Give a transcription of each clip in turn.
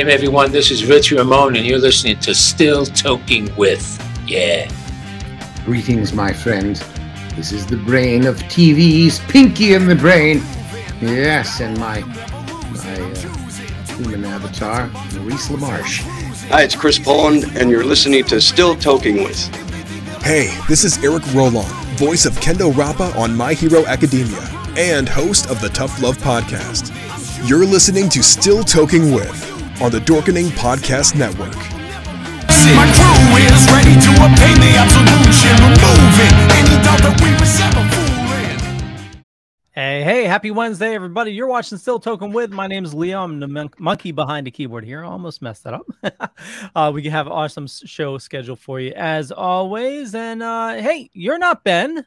AM, everyone. This is Richie Ramone, and you're listening to Still Toking With. Yeah. Greetings, my friend. This is the brain of TV's Pinky in the Brain. Yes, and my human avatar, Maurice LaMarche. Hi, it's Chris Poland, and you're listening to Still Toking With. Hey, this is Eric Roland, voice of Kendo Rappa on My Hero Academia, and host of the Tough Love Podcast. You're listening to Still Toking With on the Dorkening Podcast Network. My crew is ready to obtain the absolution. Remove it. Any doubt that we were ever fooling. Hey, happy Wednesday, everybody. You're watching Still Toking With. My name's Leo. I'm the monkey behind the keyboard here. I almost messed that up. We have an awesome show scheduled for you as always. And hey, you're not Ben.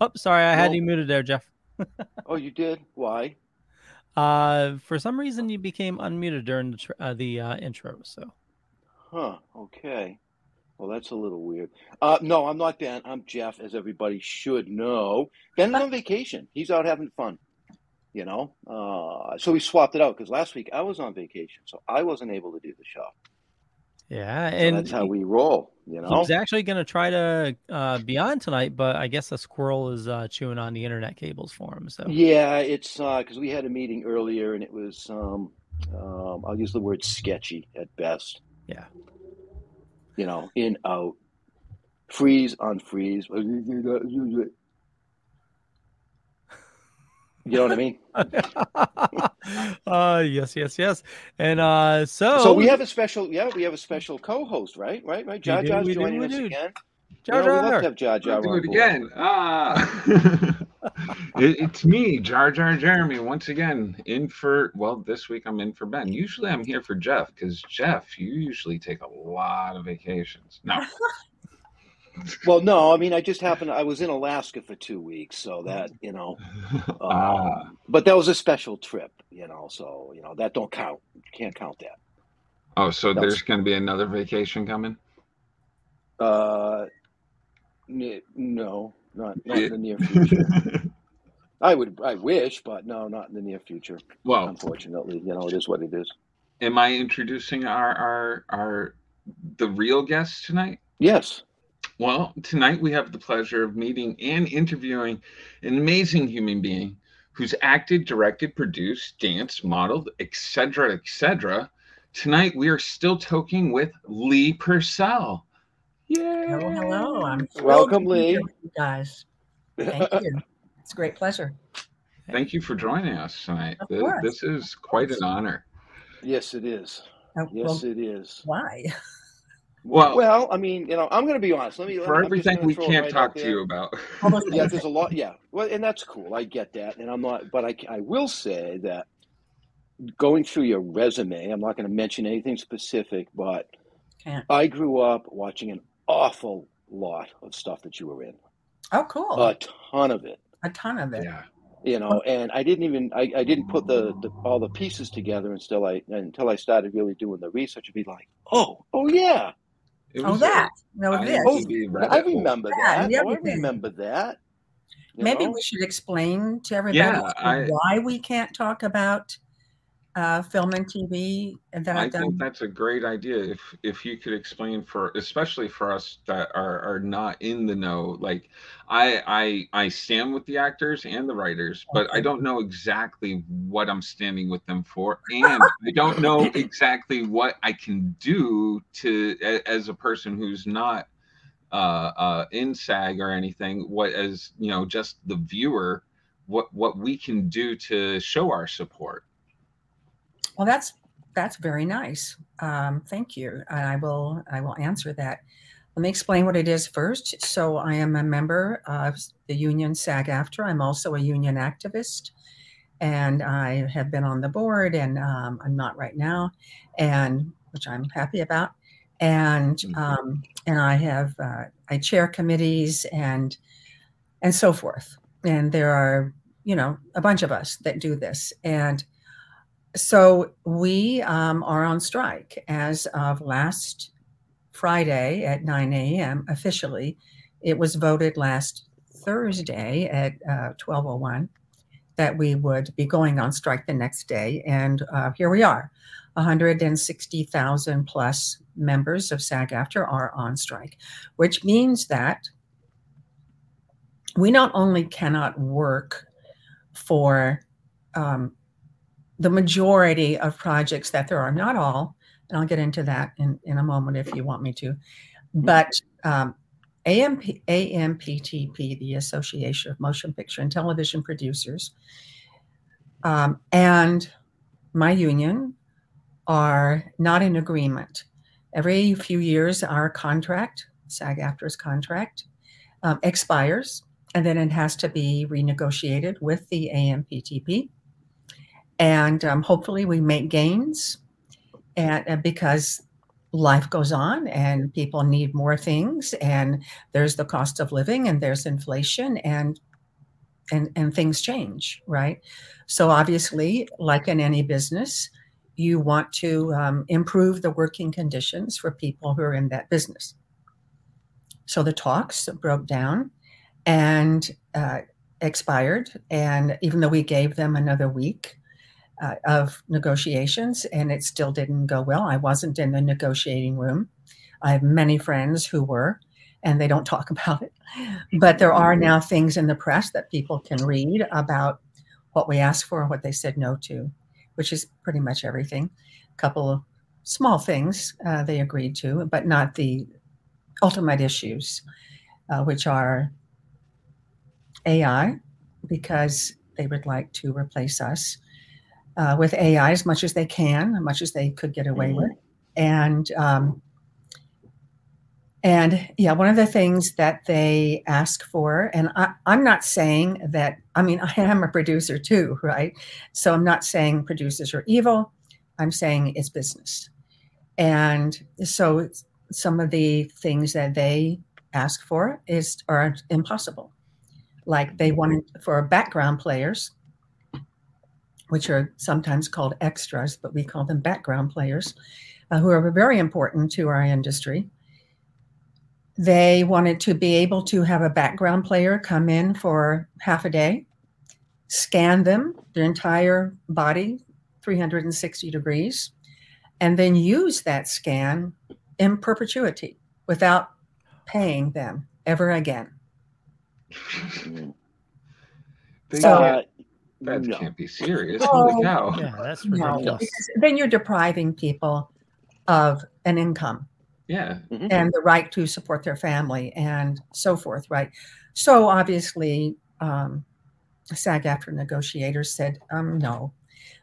Oh, sorry. I had you muted there, Jeff. Oh, you did? Why? For some reason you became unmuted during the intro, so. Huh, okay. Well, that's a little weird. No, I'm not Ben. I'm Jeff, as everybody should know. Ben's on vacation. He's out having fun, you know. So we swapped it out, because last week I was on vacation, so I wasn't able to do the show. Yeah. So and that's how we roll, you know. He's actually going to try to be on tonight, but I guess a squirrel is chewing on the internet cables for him. So yeah, it's because we had a meeting earlier and it was, I'll use the word sketchy at best. Yeah. You know, in, out, freeze, unfreeze. You know what I mean? Yes. And so we have a special co-host, right? Jaja's joining us again. Jaja, we love to have Jaja. Do it again. It's me, Jar Jar Jeremy, once again. This week I'm in for Ben. Usually I'm here for Jeff, because Jeff, you usually take a lot of vacations. No. Well, no, I mean, I was in Alaska for 2 weeks, so that, you know, but that was a special trip, you know, so, you know, that don't count. You can't count that. Oh, so there's going to be another vacation coming? No, not in the near future. I wish, but no, not in the near future. Well, unfortunately, you know, it is what it is. Am I introducing our the real guests tonight? Yes. Well, tonight we have the pleasure of meeting and interviewing an amazing human being who's acted, directed, produced, danced, modeled, etc., etc. Tonight we are still talking with Lee Purcell. Yay! Hello. I'm welcome, Lee. You guys, thank you. It's a great pleasure. Thank you for joining us tonight. This is quite an honor. Yes, it is. It is. Why? Well, I mean, you know, I'm going to be honest. For everything we can't talk to you about. Yeah, there's a lot. Yeah. Well, and that's cool. I get that. And I'm not, but I will say that going through your resume, I'm not going to mention anything specific, but I grew up watching an awful lot of stuff that you were in. Oh, cool. A ton of it. Yeah. You know, and I didn't put the all the pieces together until I started really doing the research and be like, oh yeah. I remember that. Yeah, I remember that. Maybe we should explain to everybody why we can't talk about film and TV. And that I think that's a great idea. If you could explain especially for us that are not in the know. Like I stand with the actors and the writers, but I don't know exactly what I'm standing with them for, and I don't know exactly what I can do to as a person who's not in SAG or anything. What, as you know, just the viewer, what we can do to show our support. Well, that's very nice. Thank you. I will answer that. Let me explain what it is first. So I am a member of the union SAG-AFTRA. I'm also a union activist, and I have been on the board, and I'm not right now, and which I'm happy about. And and I have I chair committees and so forth. And there are, you know, a bunch of us that do this. And so we are on strike as of last Friday at 9 a.m. officially. It was voted last Thursday at 12:01 that we would be going on strike the next day. And here we are. 160,000 plus members of SAG-AFTRA are on strike, which means that we not only cannot work for the majority of projects that there are, not all, and I'll get into that in a moment if you want me to, but AMPTP, the Association of Motion Picture and Television Producers, and my union are not in agreement. Every few years, our contract, SAG-AFTRA's contract, expires, and then it has to be renegotiated with the AMPTP. And hopefully we make gains, and because life goes on and people need more things, and there's the cost of living and there's inflation, and things change, right? So obviously, like in any business, you want to improve the working conditions for people who are in that business. So the talks broke down and expired. And even though we gave them another week of negotiations, and it still didn't go well. I wasn't in the negotiating room. I have many friends who were, and they don't talk about it. But there are now things in the press that people can read about what we asked for and what they said no to, which is pretty much everything. A couple of small things they agreed to, but not the ultimate issues, which are AI, because they would like to replace us with AI as much as they can, as much as they could get away with. And yeah, one of the things that they ask for, and I'm not saying that, I mean, I am a producer too, right? So I'm not saying producers are evil. I'm saying it's business. And so some of the things that they ask for are impossible. Like they wanted for background players, which are sometimes called extras, but we call them background players, who are very important to our industry. They wanted to be able to have a background player come in for half a day, scan them, their entire body, 360 degrees, and then use that scan in perpetuity without paying them ever again. That can't be serious. Holy cow. Yeah, that's ridiculous. No, because then you're depriving people of an income. Yeah. Mm-hmm. And the right to support their family and so forth, right? So obviously, SAG-AFTRA negotiators said, no,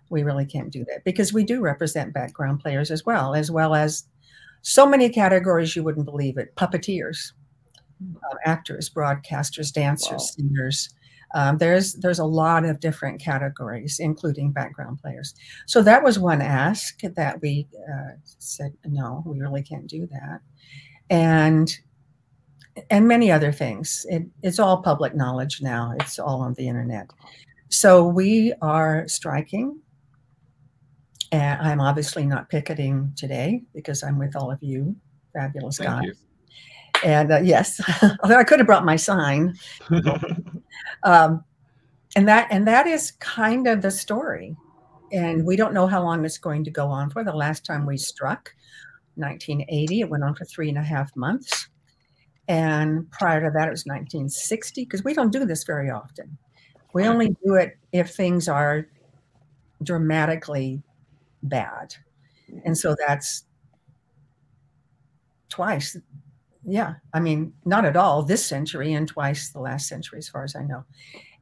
we really can't do that, because we do represent background players as well as so many categories you wouldn't believe it. Puppeteers, actors, broadcasters, dancers, singers. There's a lot of different categories, including background players. So that was one ask that we said, no, we really can't do that. And many other things. It's all public knowledge now. It's all on the internet. So we are striking. And I'm obviously not picketing today because I'm with all of you, fabulous guys. And yes, although I could have brought my sign. And that is kind of the story. And we don't know how long it's going to go on for. The last time we struck, 1980, it went on for 3.5 months. And prior to that, it was 1960, because we don't do this very often. We only do it if things are dramatically bad. And so that's twice. Yeah, I mean, not at all this century, and twice the last century, as far as I know.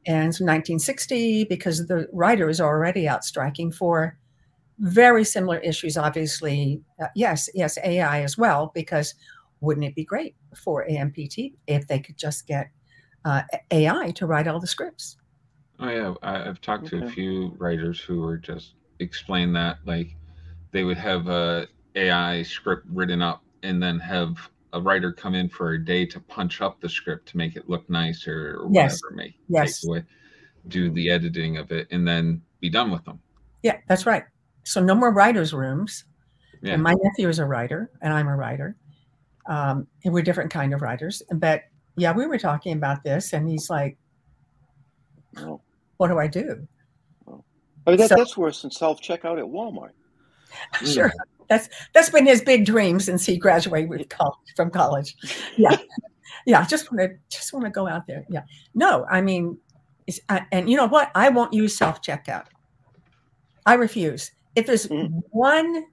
And so 1960, because the writers are already out striking for very similar issues, obviously, yes, AI as well, because wouldn't it be great for AMPT if they could just get AI to write all the scripts? Oh, yeah, I've talked to a few writers who were just explain that, like they would have a AI script written up and then have a writer come in for a day to punch up the script to make it look nicer or whatever, do the editing of it, and then be done with them. Yeah, that's right. So no more writers' rooms. Yeah. And my nephew is a writer, and I'm a writer. And we're different kind of writers. But yeah, we were talking about this, and he's like, "What do I do?" I mean, that's worse than self-checkout at Walmart. Sure. That's been his big dream since he graduated from college. Yeah. Yeah. Just want to go out there. Yeah. No, I mean, and you know what? I won't use self-checkout. I refuse. If there's one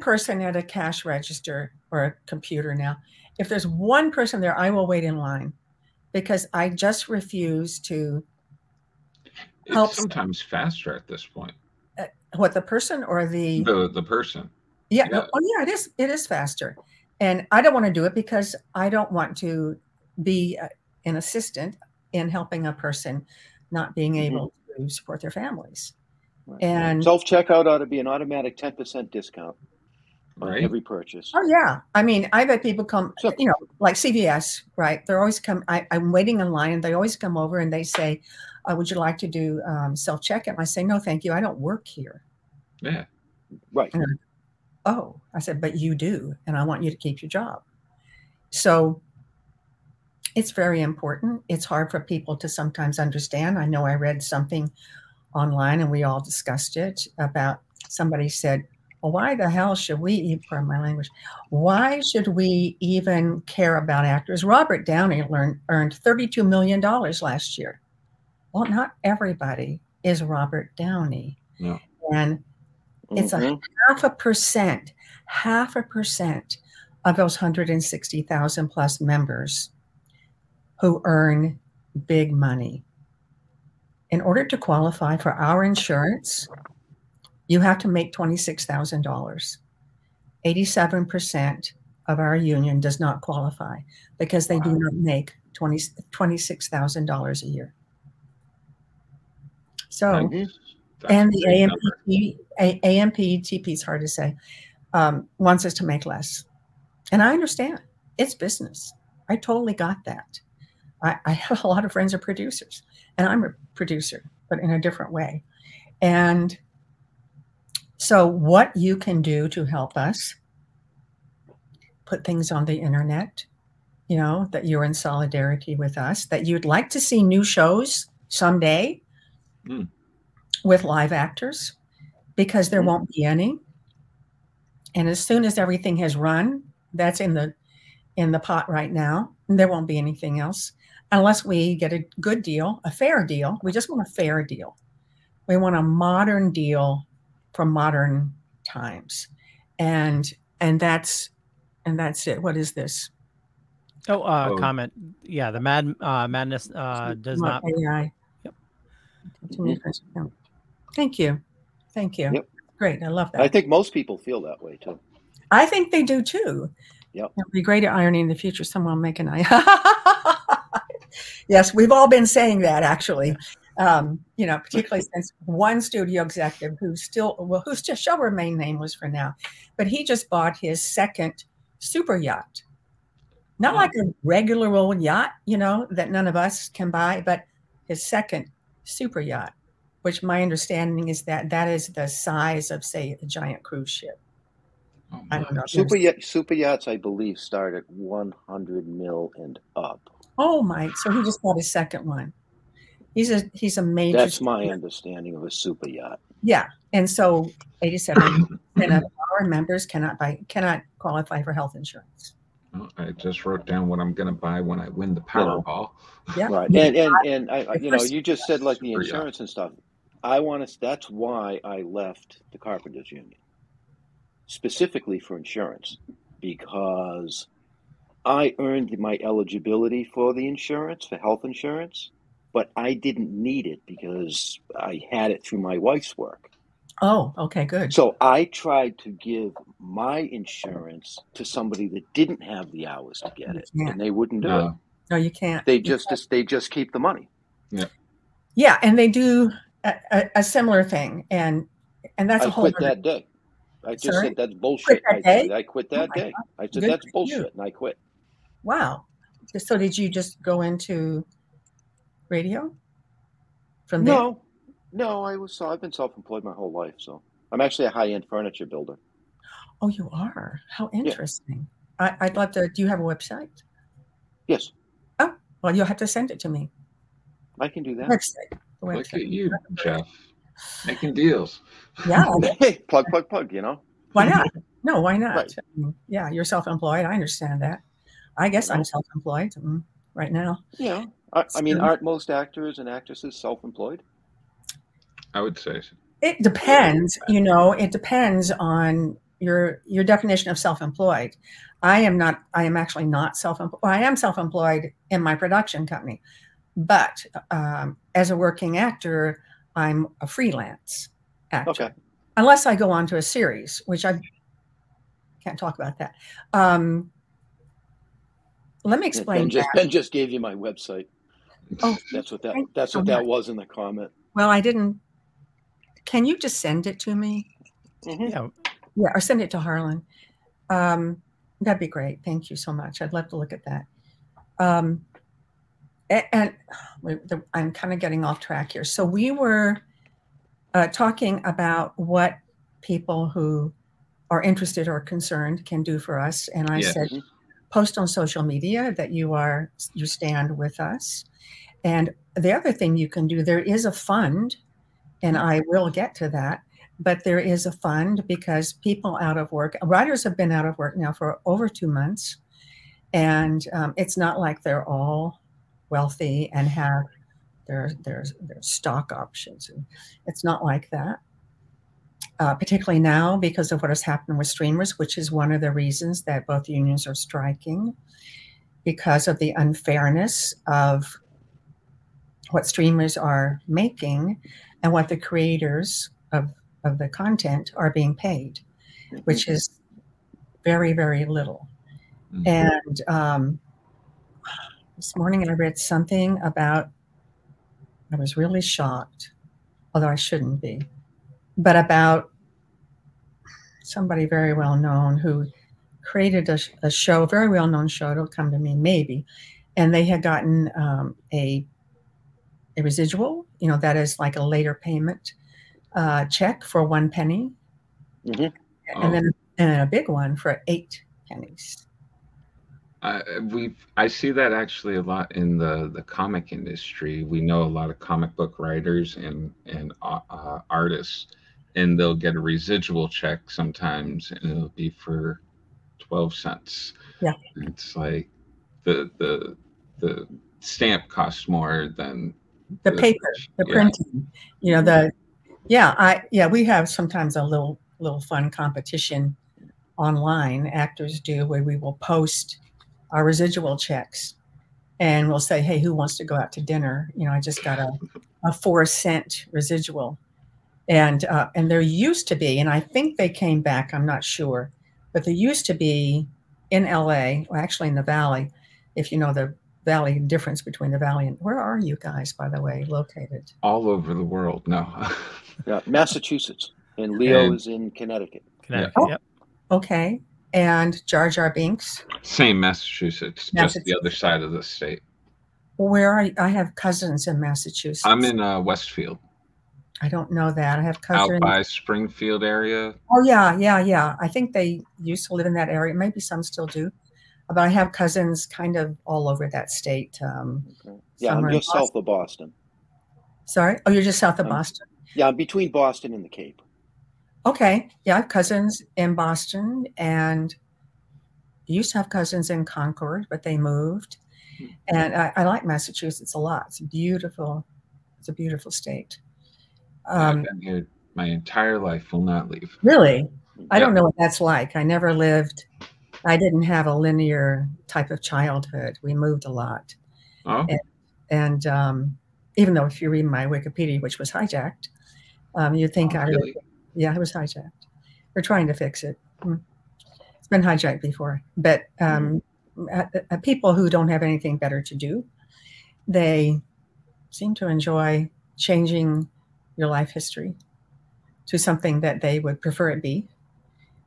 person at a cash register or a computer now, if there's one person there, I will wait in line because I just refuse to help. It's sometimes faster at this point. What, the person or the person? Yeah. Yeah. Oh, yeah. It is faster, and I don't want to do it because I don't want to be an assistant in helping a person not being able to support their families. Right. And self-checkout ought to be an automatic 10% discount on every purchase. Oh yeah, I mean, I bet people come. Sure. You know, like CVS, right? They're always come. I'm waiting in line, and they always come over and they say, would you like to do self-checkout? I say, no, thank you. I don't work here. Yeah. Right. I said, but you do. And I want you to keep your job. So it's very important. It's hard for people to sometimes understand. I know I read something online and we all discussed it about somebody said, well, why the hell should we, pardon my language, why should we even care about actors? Robert Downey earned $32 million last year. Well, not everybody is Robert Downey. No. And it's a 0.5% of those 160,000 plus members who earn big money. In order to qualify for our insurance, you have to make $26,000. 87% of our union does not qualify because they do not make $26,000 a year. So, and the AMPTP is hard to say, wants us to make less. And I understand. It's business. I totally got that. I have a lot of friends who are producers, and I'm a producer, but in a different way. And so what you can do to help us, put things on the internet, you know, that you're in solidarity with us, that you'd like to see new shows someday. With live actors, because there won't be any. And as soon as everything has run, that's in the pot right now, and there won't be anything else unless we get a good deal, a fair deal. We just want a fair deal. We want a modern deal for modern times. And that's it. What is this? Comment. Yeah, the madness does not AI. Thank you. Yep. Great. I love that. I think most people feel that way too. I think they do too. Yep. It'll be great irony in the future. Someone make an eye. Yes, we've all been saying that actually. You know, particularly since one studio executive who shall remain nameless for now, but he just bought his second super yacht. Not like a regular old yacht, you know, that none of us can buy, but his second super yacht, which my understanding is that is the size of, say, a giant cruise ship. Oh, I don't know. Super yachts, I believe, start at 100 mil and up. Oh my! So he just bought his second one. He's a major. That's my understanding of a super yacht. Yeah, and so 87% of our members cannot qualify for health insurance. I just wrote down what I'm going to buy when I win the Powerball. Yeah. Right. And I, you know, you just said like the insurance and stuff. That's why I left the Carpenters Union, specifically for insurance, because I earned my eligibility for the insurance, for health insurance, but I didn't need it because I had it through my wife's work. Oh, okay, good. So I tried to give my insurance to somebody that didn't have the hours to get it, and they wouldn't do it. No, you can't. They just keep the money. Yeah. Yeah, and they do a similar thing, and that's that day. I just said that's bullshit. I quit that day. I said that's bullshit, and I quit. Wow. So did you just go into radio from there? No. No, I've been self-employed my whole life, so I'm actually a high-end furniture builder. Oh, you are? How interesting. Yeah. I'd love to. Do you have a website? Yes. Oh, well, you'll have to send it to me. I can do that. Website. Look at you, Jeff. Making deals. Yeah. Hey, plug, you know. Why not? No, why not? Right. Yeah, you're self-employed. I understand that. I guess I'm self-employed right now. Yeah. I mean, aren't most actors and actresses self-employed? I would say so. It depends. You know, it depends on your definition of self-employed. I am actually not self-employed. I am self-employed in my production company. But as a working actor, I'm a freelance actor. Okay. Unless I go on to a series, which I can't talk about that. Let me explain. Ben just gave you my website. Oh, that's what that was in the comment. Well, I didn't. Can you just send it to me? Mm-hmm. Yeah, or send it to Harlan. That'd be great. Thank you so much. I'd love to look at that. And I'm kind of getting off track here. So we were talking about what people who are interested or concerned can do for us. And I said, post on social media that you stand with us. And the other thing you can do, there is a fund, and I will get to that, but there is a fund because people out of work, writers have been out of work now for over 2 months. And it's not like they're all wealthy and have their stock options. It's not like that, particularly now because of what has happened with streamers, which is one of the reasons that both unions are striking because of the unfairness of what streamers are making and what the creators of the content are being paid, which is very, very little. Mm-hmm. And this morning I read something about, I was really shocked, although I shouldn't be, but about somebody very well known who created a show, a very well known show, it'll come to me maybe, and they had gotten a residual, you know, that is like a later payment check for 1 penny, mm-hmm. and then a big one for 8 pennies. I see that actually a lot in the comic industry. We know a lot of comic book writers and artists, and they'll get a residual check sometimes, and it'll be for 12 cents. Yeah, it's like the stamp costs more than the paper, the printing. You know we have sometimes a little fun competition online. Actors do where we will post our residual checks, and we'll say, hey, who wants to go out to dinner? You know, I just got a 4-cent residual. And there used to be, and I think they came back, I'm not sure, but there used to be in LA, or actually in the Valley, if you know the Valley, difference between the Valley and, where are you guys, by the way, located? All over the world, no. Yeah, Massachusetts, and Leo is in Connecticut. Oh, yep. Okay. And Jar Jar Binks? Same Massachusetts, just the other side of the state. Where are you? I have cousins in Massachusetts. I'm in Westfield. I don't know that. I have cousins. Out by Springfield area. Oh, yeah. I think they used to live in that area. Maybe some still do. But I have cousins kind of all over that state. Yeah, I'm just south of Boston. Sorry? Oh, you're just south of Boston? Yeah, I'm between Boston and the Cape. Okay. Yeah, I have cousins in Boston, and used to have cousins in Concord, but they moved. And I like Massachusetts a lot. It's a beautiful state. I've been here my entire life, will not leave. Really? Yeah. I don't know what that's like. I never lived. I didn't have a linear type of childhood. We moved a lot. Oh. And even though if you read my Wikipedia, which was hijacked, you'd think really? Yeah, it was hijacked. We're trying to fix it. It's been hijacked before. But people who don't have anything better to do, they seem to enjoy changing your life history to something that they would prefer it be.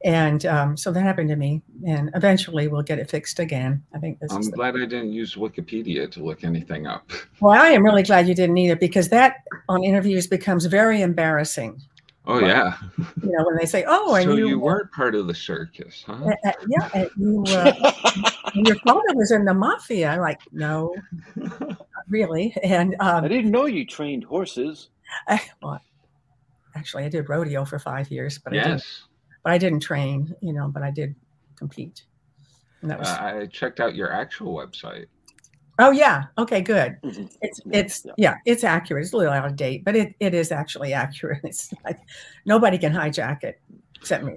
And so that happened to me. And eventually we'll get it fixed again. I think this is glad I didn't use Wikipedia to look anything up. Well, I am really glad you didn't either, because that on interviews becomes very embarrassing. Oh, but, yeah. You know, when they say, oh, and so you weren't part of the circus, huh? Yeah. And your father was in the mafia. I'm like, no, not really. And I didn't know you trained horses. I, well, actually. I did rodeo for 5 years, but I didn't train, but I did compete. And that was... I checked out your actual website. Oh yeah. Okay, good. Mm-hmm. It's accurate. It's a little out of date, but it is actually accurate. It's like nobody can hijack it except me.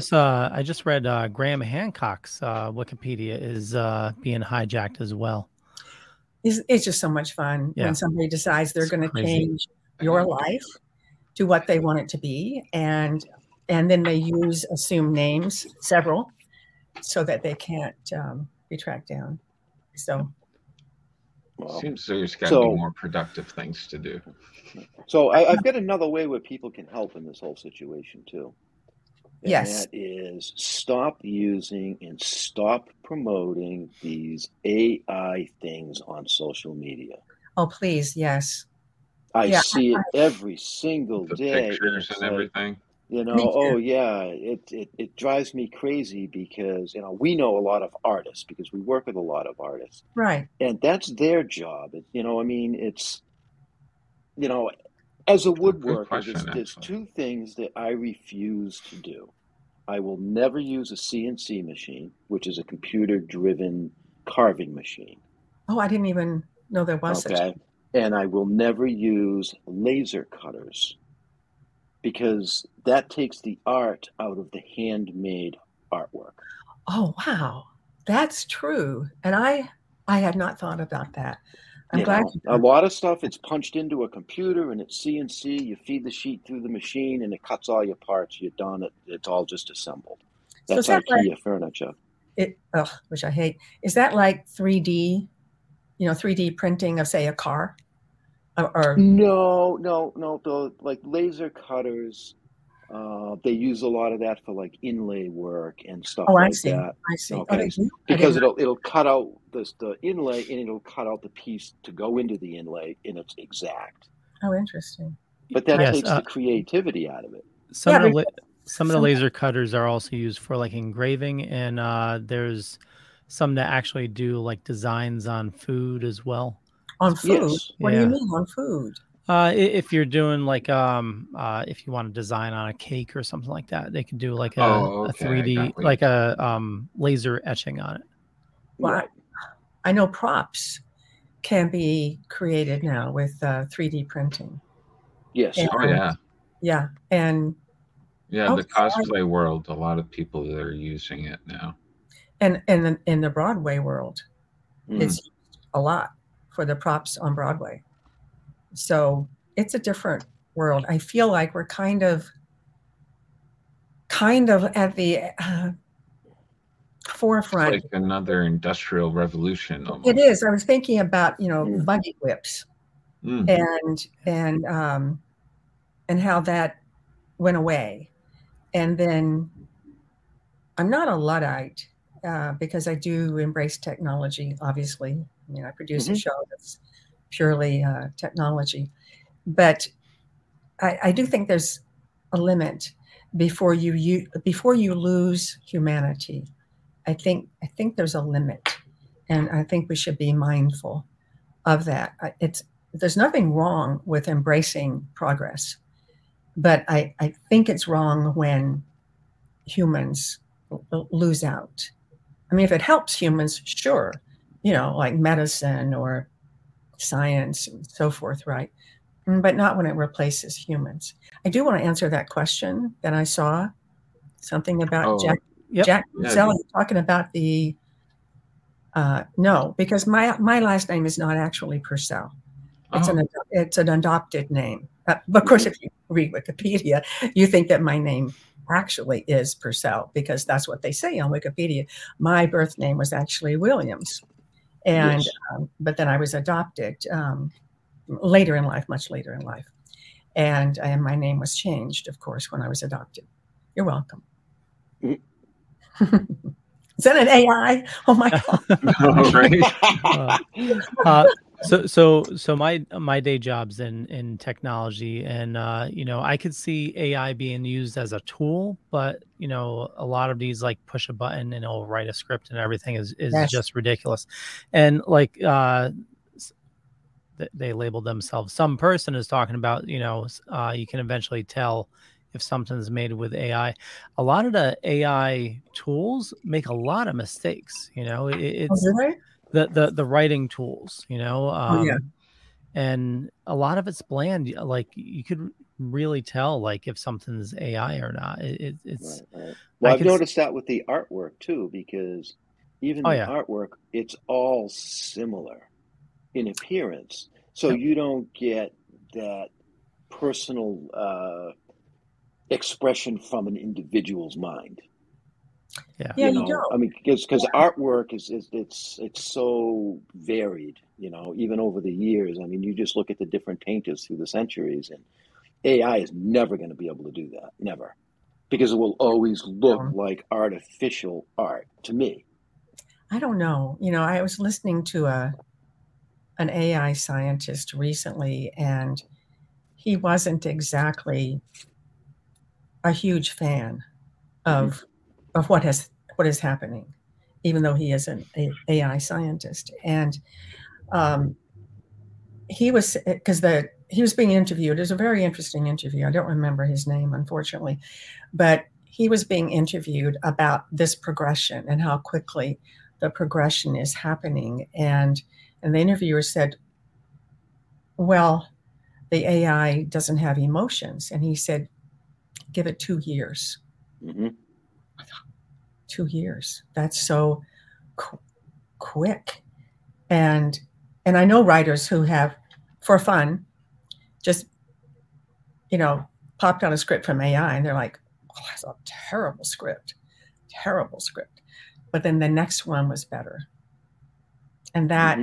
So, I just read Graham Hancock's Wikipedia is being hijacked as well. It's just so much fun when somebody decides they're going to change your life to what they want it to be, and then they use assumed names, several, so that they can't be tracked down. So it seems there's got to be more productive things to do. So I've got another way where people can help in this whole situation too. And that is stop using and stop promoting these AI things on social media. Oh, please. Yes. I see it every single day. Pictures and everything. It drives me crazy because, we know a lot of artists because we work with a lot of artists. Right. And that's their job. As a woodworker, there's two things that I refuse to do. I will never use a CNC machine, which is a computer-driven carving machine. Oh, I didn't even know there was such a thing. And I will never use laser cutters because that takes the art out of the handmade artwork. Oh, wow. That's true. And I had not thought about that. I'm glad a lot of stuff, it's punched into a computer and it's CNC. You feed the sheet through the machine and it cuts all your parts. You're done. It's all just assembled. That's IKEA furniture. Which I hate. Is that like 3D, 3D printing of, say, a car? Or No. The, like laser cutters, they use a lot of that for like inlay work and stuff that. I see. Okay. Oh, because it'll cut out the inlay and it'll cut out the piece to go into the inlay and it's exact. Oh, interesting. But that takes the creativity out of it. Some of the laser cutters are also used for like engraving, and there's some that actually do like designs on food as well. On food? Yes. What do you mean on food? If you're doing like, if you want to design on a cake or something like that, they can do like a 3D, exactly, like a laser etching on it. Well, yeah. I know props can be created now with 3D printing. Yes. And, yeah. And the cosplay world, a lot of people that are using it now. And in the Broadway world, it's a lot for the props on Broadway. So it's a different world. I feel like we're kind of at the forefront. It's like another industrial revolution. Almost. It is. I was thinking about, buggy whips and how that went away. And then I'm not a Luddite because I do embrace technology, obviously. I produce a show that's purely technology, but I do think there's a limit before you lose humanity. I think there's a limit, and I think we should be mindful of that. There's nothing wrong with embracing progress, but I think it's wrong when humans lose out. I mean, if it helps humans, sure, like medicine or science and so forth, right? But not when it replaces humans. I do want to answer that question that I saw something about Jack Zelli talking about the because my last name is not actually Purcell. It's an adopted name. Of course, if you read Wikipedia, you think that my name actually is Purcell because that's what they say on Wikipedia. My birth name was actually Williams. And but then I was adopted much later in life. And my name was changed, of course, when I was adopted. You're welcome. Is that an AI? Oh, my God. So my day job's in technology, and, I could see AI being used as a tool, but, a lot of these like push a button and it'll write a script and everything is just ridiculous. And like they labeled themselves. Some person is talking about, you know, you can eventually tell if something's made with AI. A lot of the AI tools make a lot of mistakes. You know, it's the writing tools, you know, and a lot of it's bland. Like you could really tell, like if something's AI or not. It's Well, I've noticed that with the artwork too, because even the artwork, it's all similar in appearance. So you don't get that personal expression from an individual's mind. You don't. I mean, because artwork is so varied, you know, even over the years. I mean, you just look at the different painters through the centuries, and AI is never going to be able to do that, never, because it will always look like artificial art to me. I don't know. You know, I was listening to an AI scientist recently, and he wasn't exactly a huge fan of what is happening, even though he is an AI scientist. And he was being interviewed. It was a very interesting interview. I don't remember his name, unfortunately, but he was being interviewed about this progression and how quickly the progression is happening. And the interviewer said, well, the AI doesn't have emotions. And he said, give it 2 years. Mm-hmm. 2 years. That's so quick. And I know writers who have, for fun, just, you know, popped on a script from AI, and they're like, oh, that's a terrible script. But then the next one was better. And that,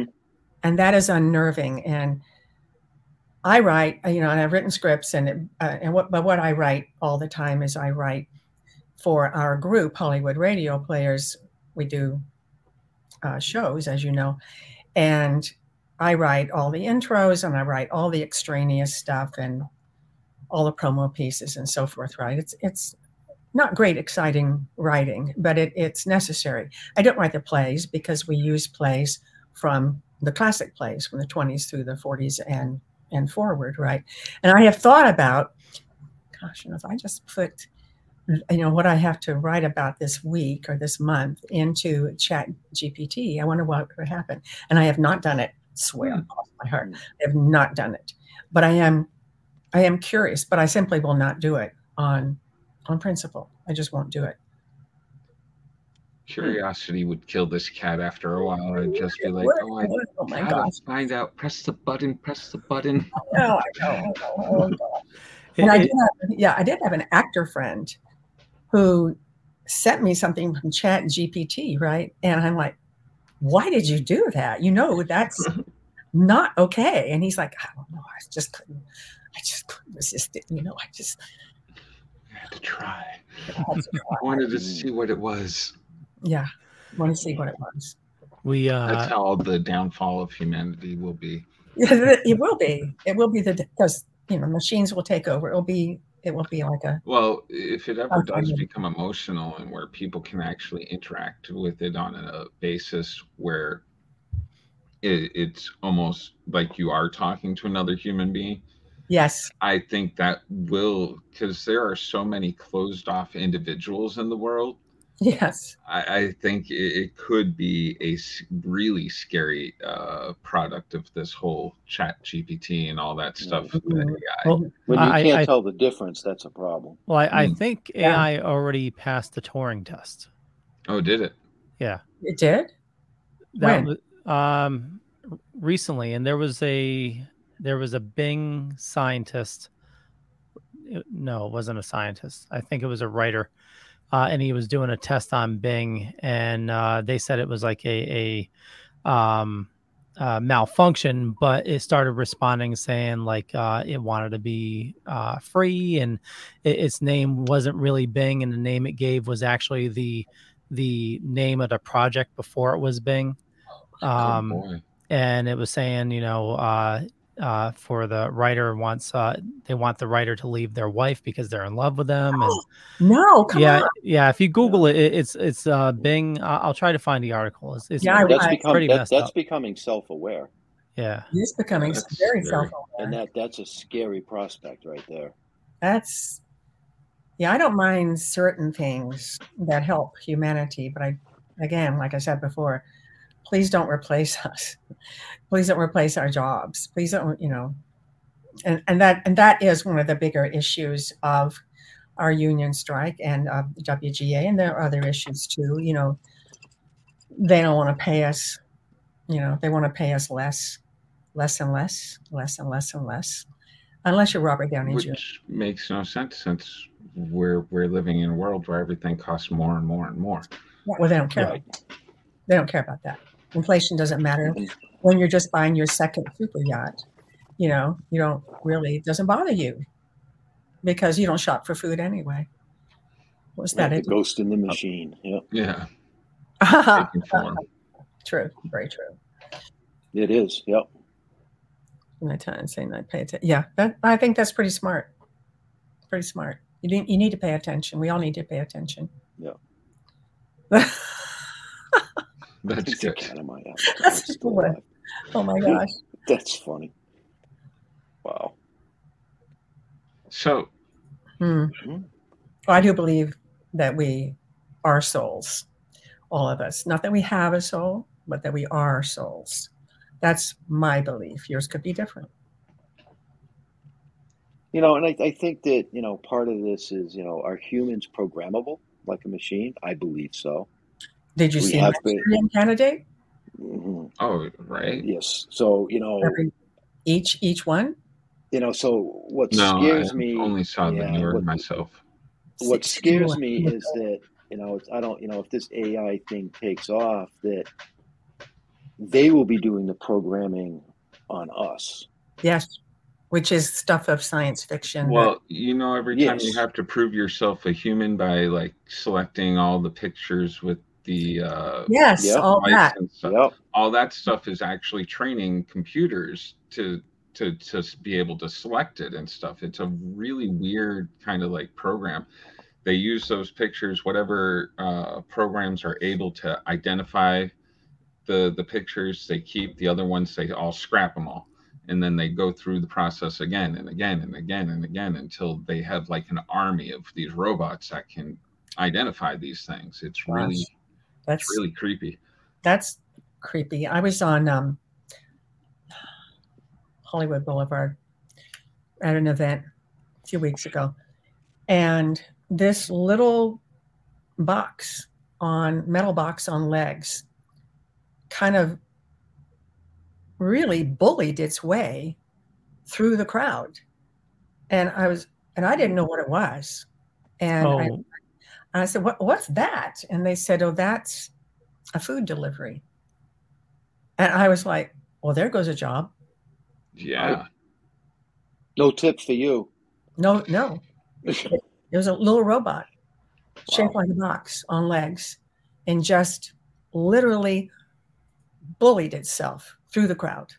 and that is unnerving. And I write, you know, and I've written scripts, but what I write all the time is I write for our group, Hollywood Radio Players. We do shows, as you know, and I write all the intros, and I write all the extraneous stuff and all the promo pieces and so forth. Right? It's not great, exciting writing, but it's necessary. I don't write the plays because we use plays from the classic plays from the 20s through the 40s and forward, right? And I have thought about, gosh, you know, if I just put, you know, what I have to write about this week or this month into ChatGPT, I wonder what would happen. And I have not done it. Swear off my heart, I have not done it. But I am curious. But I simply will not do it on principle. I just won't do it. Curiosity would kill this cat after a while, and just be like, oh my God, find out, press the button. I know. And I did have an actor friend who sent me something from ChatGPT, right? And I'm like, why did you do that? You know, that's not okay. And he's like, I don't know, I just couldn't resist it. You know, I had to try. I wanted to see what it was. Yeah, want to see what it was. That's how the downfall of humanity will be. It will be. It will be because, you know, machines will take over. It will be like a... Well, if it ever does become emotional and where people can actually interact with it on a basis where it's almost like you are talking to another human being. Yes. I think that will, because there are so many closed off individuals in the world. Yes. I think it could be a really scary product of this whole ChatGPT and all that stuff. Well, when you can't tell the difference, that's a problem. Well, I think AI already passed the Turing test. Oh, did it? Yeah. It did? When? Recently, and there was a Bing scientist. No, it wasn't a scientist. I think it was a writer. And he was doing a test on Bing, and they said it was like a malfunction, but it started responding saying like it wanted to be free, and its name wasn't really Bing, and the name it gave was actually the name of the project before it was Bing. And it was saying, you know, for the writer wants they want the writer to leave their wife because they're in love with them. And come on. Yeah. If you Google it, it's Bing. I'll try to find the article. It's pretty messed up. That's becoming self-aware. Yeah. He's becoming very self-aware. And that's a scary prospect right there. Yeah, I don't mind certain things that help humanity, but again, like I said before, please don't replace us. Please don't replace our jobs. Please don't, and that is one of the bigger issues of our union strike and of WGA, and there are other issues too. They don't want to pay us. They want to pay us less and less, unless you're Robert Downey Jr. Which makes no sense since we're living in a world where everything costs more and more and more. Well, they don't care. Right. They don't care about that. Inflation doesn't matter when you're just buying your second super yacht. You don't really, it doesn't bother you because you don't shop for food anyway. What's that? The ghost in the machine. Yep. Yeah. True. Very true. It is. Yep. Yeah. I think that's pretty smart. You need to pay attention. We all need to pay attention. Yeah. That's good. That's good. Oh my gosh. That's funny. Wow. So. I do believe that we are souls, all of us. Not that we have a soul, but that we are souls. That's my belief. Yours could be different. And I think that, part of this is, are humans programmable like a machine? I believe so. Did you see Manchurian Candidate? Mm-hmm. Oh, right. Yes. So, each one? So what scares me. I only saw the mirror myself. What scares me is that, if this AI thing takes off, that they will be doing the programming on us. Yes. Which is stuff of science fiction. Well, every time you have to prove yourself a human by selecting all the pictures with the all that stuff. Yep. All that stuff is actually training computers to be able to select it and stuff. It's a really weird kind of program. They use those pictures, whatever programs are able to identify the pictures they keep, the other ones they all scrap them all. And then they go through the process again and again and again and again until they have an army of these robots that can identify these things. It's really, it's really creepy. That's creepy. I was on Hollywood Boulevard at an event a few weeks ago, and this little metal box on legs kind of really bullied its way through the crowd. And I didn't know what it was. And I said, what's that? And they said, oh, that's a food delivery. And I was like, well, there goes a job. Yeah. No tip for you. No. It was a little robot shaped like a box on legs and just literally bullied itself through the crowd.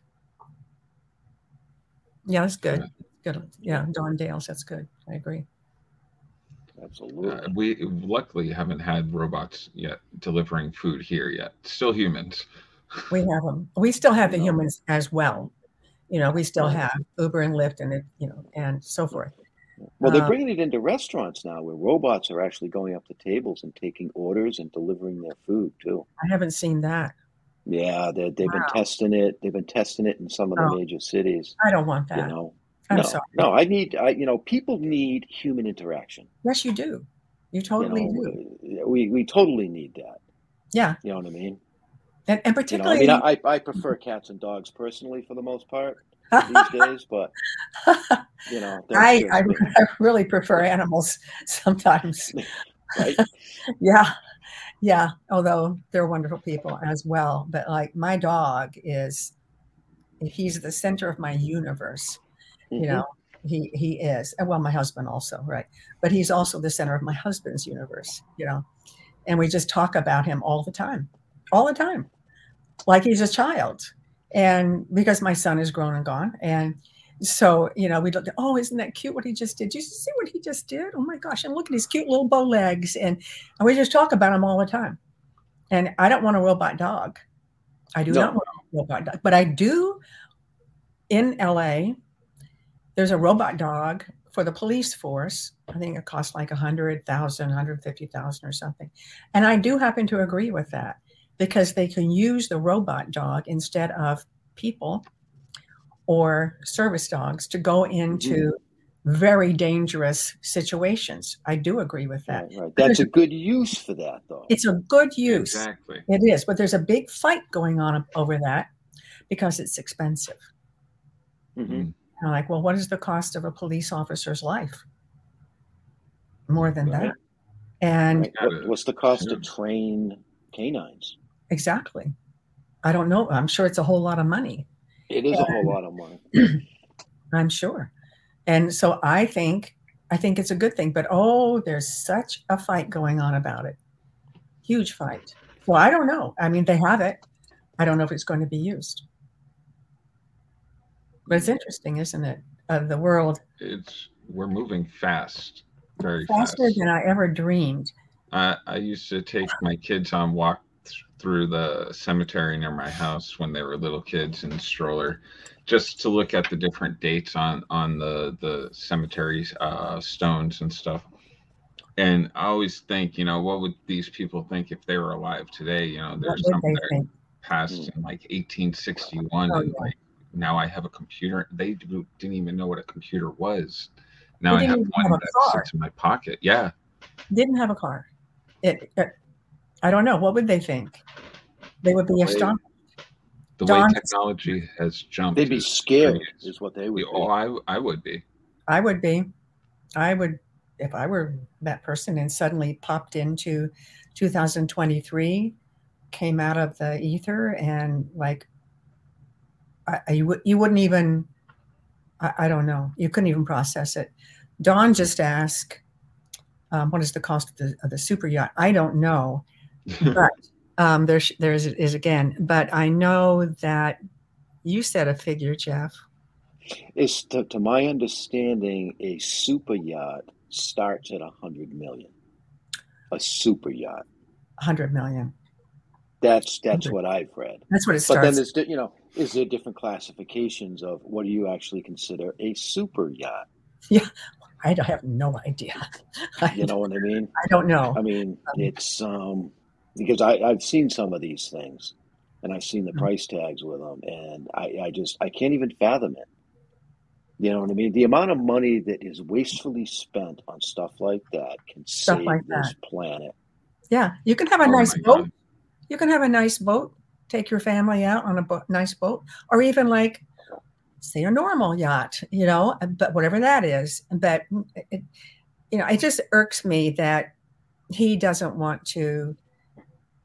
Yeah, that's good. Yeah. Good. Yeah, Don Dales, that's good. I agree. Absolutely. We luckily haven't had robots yet delivering food here yet. Still humans. We have them. We still have the humans as well. We still have Uber and Lyft and and so forth. Well, they're bringing it into restaurants now where robots are actually going up to tables and taking orders and delivering their food too. I haven't seen that. Yeah, they've been testing it. They've been testing it in some of the major cities. I don't want that. I'm sorry. No, people need human interaction. Yes, you do. You totally do. We totally need that. Yeah. You know what I mean? And particularly. I prefer cats and dogs personally for the most part these days, but, I really prefer animals sometimes. Right? Yeah. Yeah, although they're wonderful people as well. But my dog he's the center of my universe. Mm-hmm. He is. Well, my husband also, right? But he's also the center of my husband's universe, And we just talk about him all the time. Like he's a child. And because my son is grown and gone. And so, we looked at, isn't that cute what he just did? Did you see what he just did? Oh, my gosh. And look at his cute little bow legs. And we just talk about him all the time. And I don't want a robot dog. I do not want a robot dog. But I do in LA. There's a robot dog for the police force. I think it costs like $100,000, $150,000 or something. And I do happen to agree with that because they can use the robot dog instead of people or service dogs to go into very dangerous situations. I do agree with that. Right. That's a good use for that, though. It's a good use. Exactly. It is. But there's a big fight going on over that because it's expensive. Mm-hmm. And I'm like, well, what is the cost of a police officer's life? More than that. And what's the cost to train canines? Exactly. I don't know. I'm sure it's a whole lot of money. It is a whole lot of money. I'm sure. And so I think it's a good thing, but there's such a fight going on about it. Huge fight. Well, I don't know. I mean, they have it. I don't know if it's going to be used. But it's interesting, isn't it? The world. We're moving fast, very fast. Faster than I ever dreamed. I used to take my kids on walks through the cemetery near my house when they were little kids in the stroller, just to look at the different dates on the cemetery stones and stuff. And I always think, what would these people think if they were alive today? There's something that passed in like 1861, and like now I have a computer. They didn't even know what a computer was. Now I have one that sits in my pocket. Yeah, didn't have a car. I don't know. What would they think? They would be astonished. The way technology has jumped. They'd be scared is what they would be. Oh, I would be. I would be. I would, if I were that person and suddenly popped into 2023, came out of the ether, and like, you wouldn't even, I don't know. You couldn't even process it. Dawn just asked, what is the cost of the super yacht? I don't know. But there is again. But I know that you said a figure, Jeff. It's to my understanding, a super yacht starts at $100 million. A super yacht. $100 million. That's what I've read. That's what it starts. But then there's is there different classifications of what do you actually consider a super yacht? Yeah. I have no idea. You know what I mean? I don't know. I mean, it's because I've seen some of these things, and I've seen the price tags with them, and I just can't even fathom it. You know what I mean? The amount of money that is wastefully spent on stuff like that can save this planet. Yeah, you can have a nice boat. God. You can have a nice boat. Take your family out on a nice boat, or even like, say, a normal yacht, but whatever that is. But it just irks me that he doesn't want to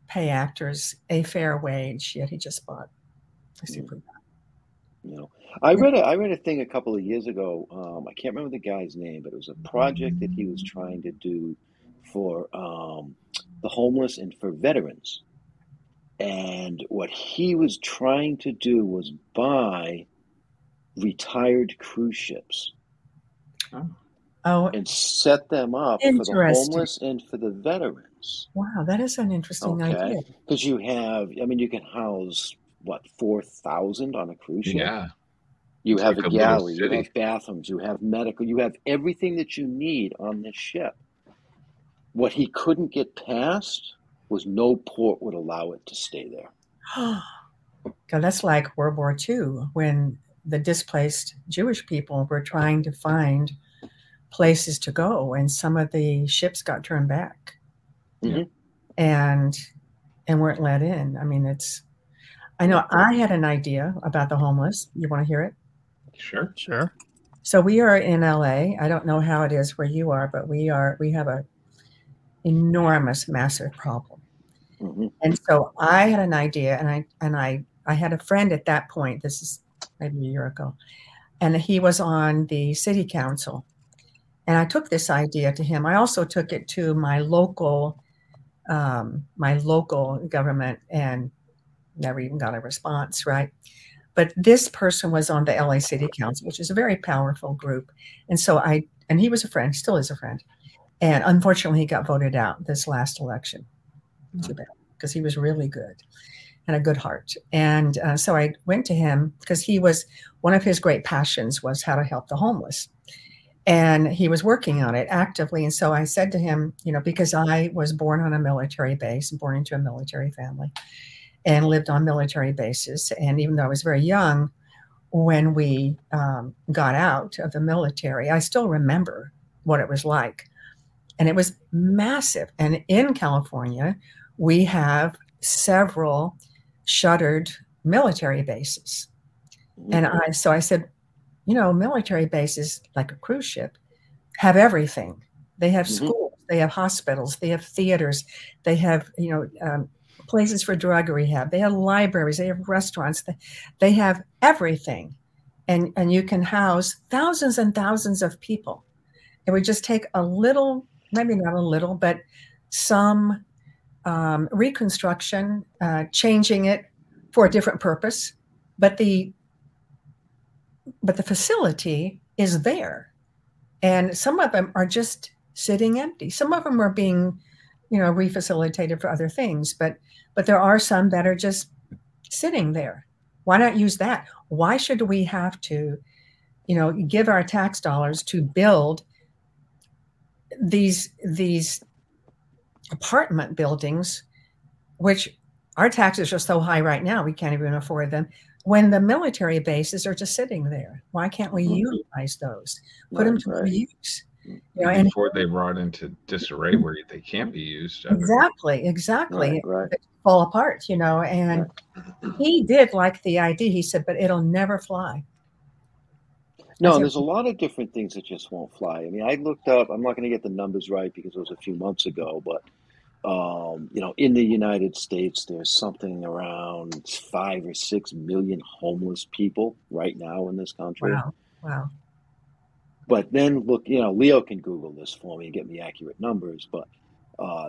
pay actors a fair wage, yet he just bought a super yacht. I read a thing a couple of years ago. I can't remember the guy's name, but it was a project that he was trying to do for the homeless and for veterans. And what he was trying to do was buy retired cruise ships and set them up for the homeless and for the veterans. Wow, that is an interesting idea. Because you can house 4,000 on a cruise ship. Yeah, you have a galley, you have bathrooms, you have medical, you have everything that you need on this ship. What he couldn't get past was no port would allow it to stay there. God, that's like World War II when the displaced Jewish people were trying to find places to go, and some of the ships got turned back and weren't let in. I mean, I know I had an idea about the homeless. You want to hear it? Sure. So we are in LA. I don't know how it is where you are, but we have a enormous, massive problem. Mm-hmm. And so I had an idea, and I had a friend at that point. This is maybe a year ago, and he was on the city council. And I took this idea to him. I also took it to my local government, and never even got a response, right? But this person was on the LA City Council, which is a very powerful group. And so he was a friend, still is a friend. And unfortunately, he got voted out this last election. Too bad, because he was really good. and a good heart. And so I went to him because he was, one of his great passions was how to help the homeless. And he was working on it actively. And so I said to him, you know, because I was born on a military base, born into a military family and lived on military bases. And even though I was very young, when we got out of the military, I still remember what it was like. And it was massive. And in California, we have several shuttered military bases. Mm-hmm. And so I said, you know, military bases, like a cruise ship, have everything. They have mm-hmm. schools, they have hospitals, they have theaters, they have, you know, places for drug rehab, they have libraries, they have restaurants, they have everything. And you can house thousands and thousands of people. It would just take a little, maybe not a little, but some reconstruction, changing it for a different purpose. But the facility is there. And some of them are just sitting empty. Some of them are being, you know, refacilitated for other things, but there are some that are just sitting there. Why not use that? Why should we have to, you know, give our tax dollars to build these apartment buildings, which our taxes are so high right now, we can't even afford them, when the military bases are just sitting there? Why can't we utilize those? Put them to use. You know, before they brought into disarray where they can't be used. Exactly. Right. Fall apart, you know. And he did like the idea. He said, but it'll never fly. No, there's a lot of different things that just won't fly. I mean, I looked up, I'm not going to get the numbers right because it was a few months ago, but, you know, in the United States, there's something around 5 or 6 million homeless people right now in this country. Wow. But then look, you know, Leo can Google this for me and get me accurate numbers. But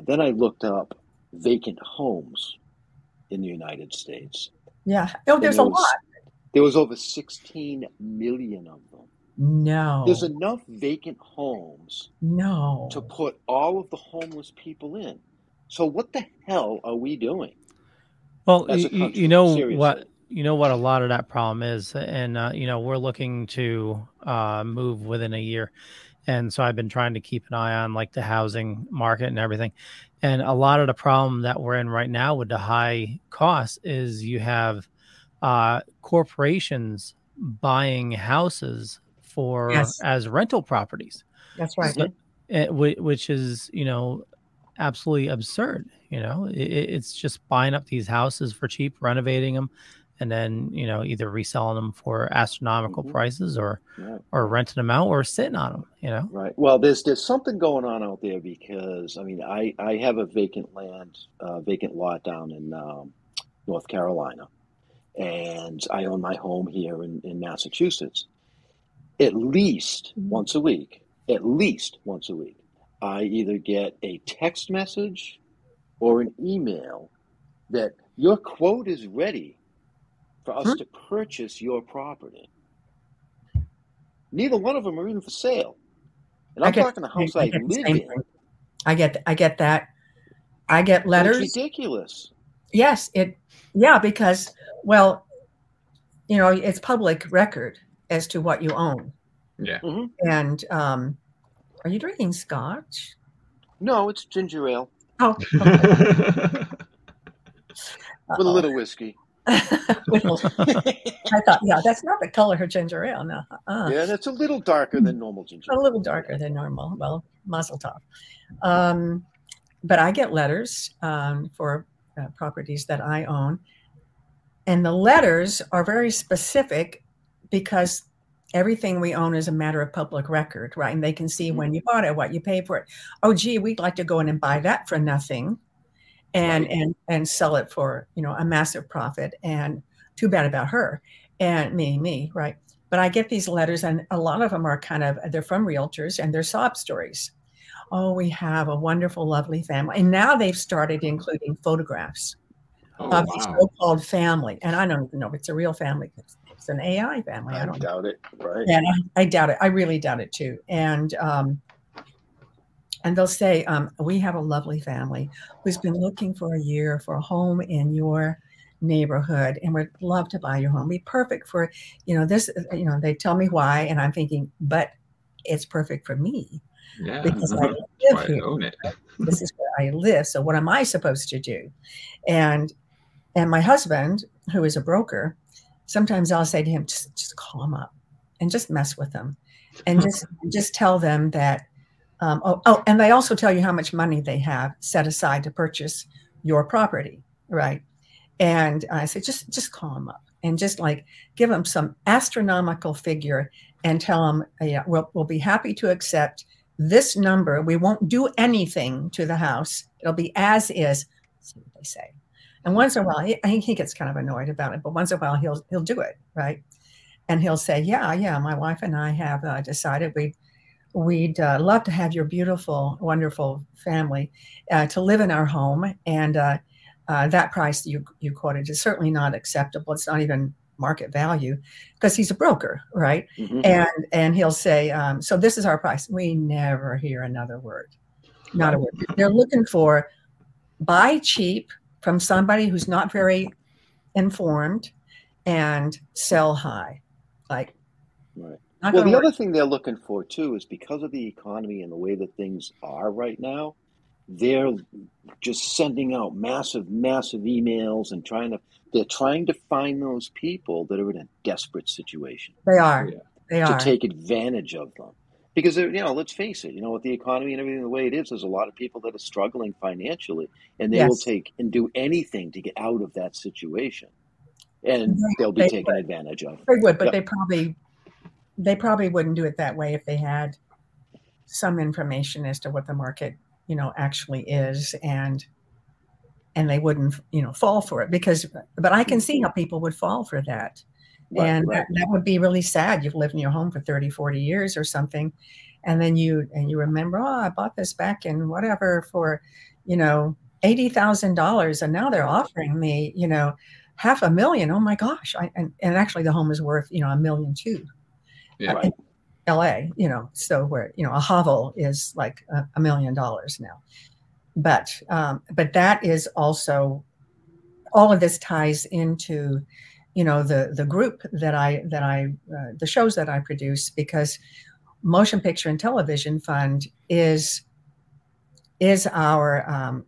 then I looked up vacant homes in the United States. Yeah. Oh, there's a lot. There was over 16 million of them. No. There's enough vacant homes to put all of the homeless people in. So what the hell are we doing? Well, you know what, a lot of that problem is. And, you know, we're looking to move within a year. And so I've been trying to keep an eye on like the housing market and everything. And a lot of the problem that we're in right now with the high costs is you have corporations buying houses for as rental properties. That's right. So, which is, you know, absolutely absurd. You know, it's just buying up these houses for cheap, renovating them, and then, you know, either reselling them for astronomical prices or renting them out or sitting on them, you know? Right. Well, there's something going on out there because, I mean, I have a vacant lot down in North Carolina. And I own my home here in Massachusetts. At least once a week, I either get a text message or an email that your quote is ready for us to purchase your property. Neither one of them are even for sale. And I'm talking the house I live in. I get that. I get letters. It's ridiculous. Yes, because, well, you know, it's public record as to what you own. Yeah. Mm-hmm. And are you drinking scotch? No, it's ginger ale. Oh. Okay. With a little whiskey. I thought, yeah, that's not the color of ginger ale. No. Yeah, that's a little darker than normal ginger ale. A little darker than normal. Well, mazel tov. But I get letters for properties that I own. And the letters are very specific because everything we own is a matter of public record, right? And they can see when you bought it, what you paid for it. Oh, gee, we'd like to go in and buy that for nothing and sell it for, you know, a massive profit, and too bad about her and me, right? But I get these letters, and a lot of them are they're from realtors, and they're sob stories. Oh, we have a wonderful, lovely family. And now they've started including photographs of the so-called family. And I don't even know if it's a real family. It's an AI family. I doubt it. Right. And I doubt it. I really doubt it, too. And they'll say, we have a lovely family who's been looking for a year for a home in your neighborhood, and we'd love to buy your home. Be perfect for, you know, this, you know, they tell me why, and I'm thinking, but it's perfect for me. Yeah, because I live here. I own it. This is where I live. So what am I supposed to do? And my husband, who is a broker, sometimes I'll say to him, just call him up and just mess with them, and just tell them that. And they also tell you how much money they have set aside to purchase your property, right? And I say, just call them up and just like give them some astronomical figure and tell them, yeah, we'll be happy to accept this number. We won't do anything to the house. It'll be as is. See what they say. And once in a while, he gets kind of annoyed about it, but once in a while he'll do it, right? And he'll say, yeah, my wife and I have decided we'd love to have your beautiful, wonderful family to live in our home. And that price that you quoted is certainly not acceptable. It's not even market value, because he's a broker, right? Mm-hmm. And he'll say, so this is our price. We never hear another word, not a word. They're looking for buy cheap from somebody who's not very informed and sell high. Like, right. Well, the other thing they're looking for too is, because of the economy and the way that things are right now, they're just sending out massive emails and they're trying to find those people that are in a desperate situation. They are. Yeah. They are. To take advantage of them. Because, you know, let's face it, you know, with the economy and everything the way it is, there's a lot of people that are struggling financially, and they will take and do anything to get out of that situation. And they'll be taken advantage of. They would, but they probably wouldn't do it that way if they had some information as to what the market, you know, actually is, and they wouldn't, you know, fall for it, but I can see how people would fall for that. Right, and right. That would be really sad. You've lived in your home for 30, 40 years or something. And then you remember, oh, I bought this back in whatever for, you know, $80,000. And now they're offering me, you know, $500,000. Oh my gosh. And actually the home is worth, you know, $1.2 million. Yeah. Right. LA, you know, so where, you know, a hovel is like $1 million now. But that is also, all of this ties into, you know, the group that I the shows that I produce, because Motion Picture and Television Fund is our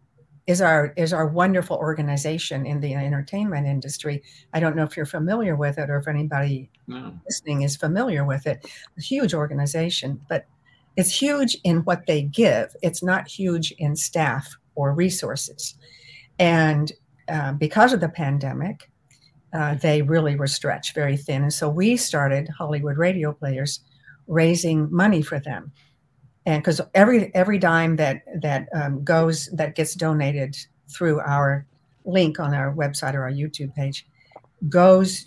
wonderful organization in the entertainment industry. I don't know if you're familiar with it, or if anybody listening is familiar with it. A huge organization, but it's huge in what they give. It's not huge in staff or resources. And because of the pandemic, they really were stretched very thin. And so we started Hollywood Radio Players, raising money for them. And because every dime that gets donated through our link on our website or our YouTube page goes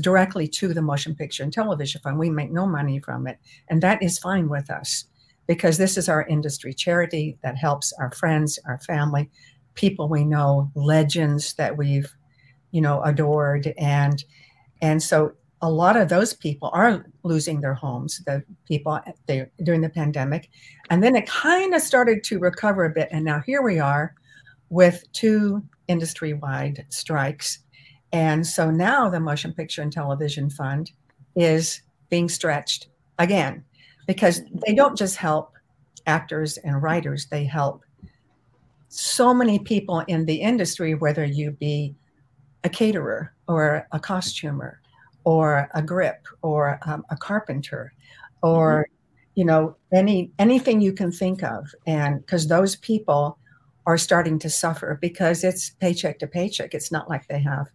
directly to the Motion Picture and Television Fund. We make no money from it. And that is fine with us, because this is our industry charity that helps our friends, our family, people we know, legends that we've, you know, adored. And so a lot of those people are losing their homes, during the pandemic. And then it kind of started to recover a bit. And now here we are with 2 industry-wide strikes. And so now the Motion Picture and Television Fund is being stretched again, because they don't just help actors and writers. They help so many people in the industry, whether you be a caterer or a costumer or a grip or a carpenter or, you know, anything you can think of. And because those people are starting to suffer, because it's paycheck to paycheck. It's not like they have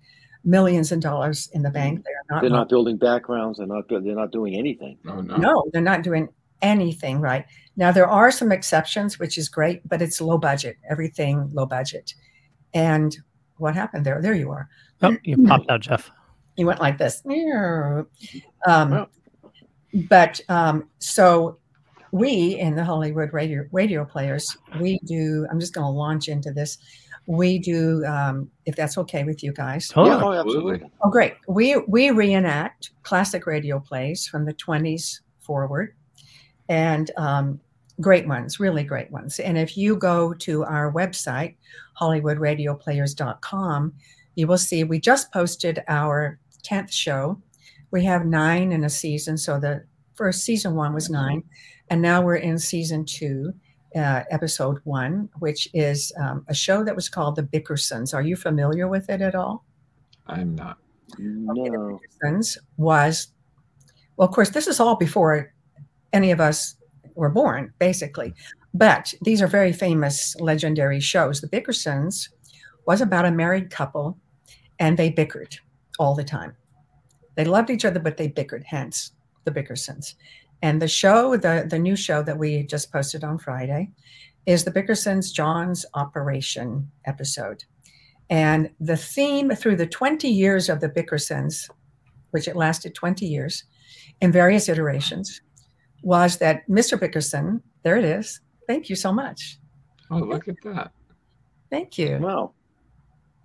millions of dollars in the bank. They're not building backgrounds. They're not doing anything. No, they're not doing anything right now. There are some exceptions, which is great, but it's low budget. Everything low budget. And what happened there? There you are. Oh, you popped out, Jeff. You went like this. So we in the Hollywood radio Players, we do. I'm just going to launch into this. We do, if that's okay with you guys. Totally. Yeah, oh, absolutely. Oh, great. We reenact classic radio plays from the 20s forward, and great ones, really great ones. And if you go to our website, HollywoodRadioPlayers.com, you will see we just posted our 10th show. We have 9 in a season, so the first season 1 was 9, and now we're in season 2, episode 1, which is a show that was called The Bickersons. Are you familiar with it at all? I'm not. No. Okay, The Bickersons was, well, of course, this is all before any of us were born, basically. But these are very famous, legendary shows. The Bickersons was about a married couple, and they bickered all the time. They loved each other, but they bickered, hence The Bickersons. And the show, the new show that we just posted on Friday, is The Bickersons, John's Operation episode. And the theme through the 20 years of The Bickersons, which it lasted 20 years in various iterations, was that Mr. Bickerson, there it is. Thank you so much. Oh, look at that. Thank you. Wow.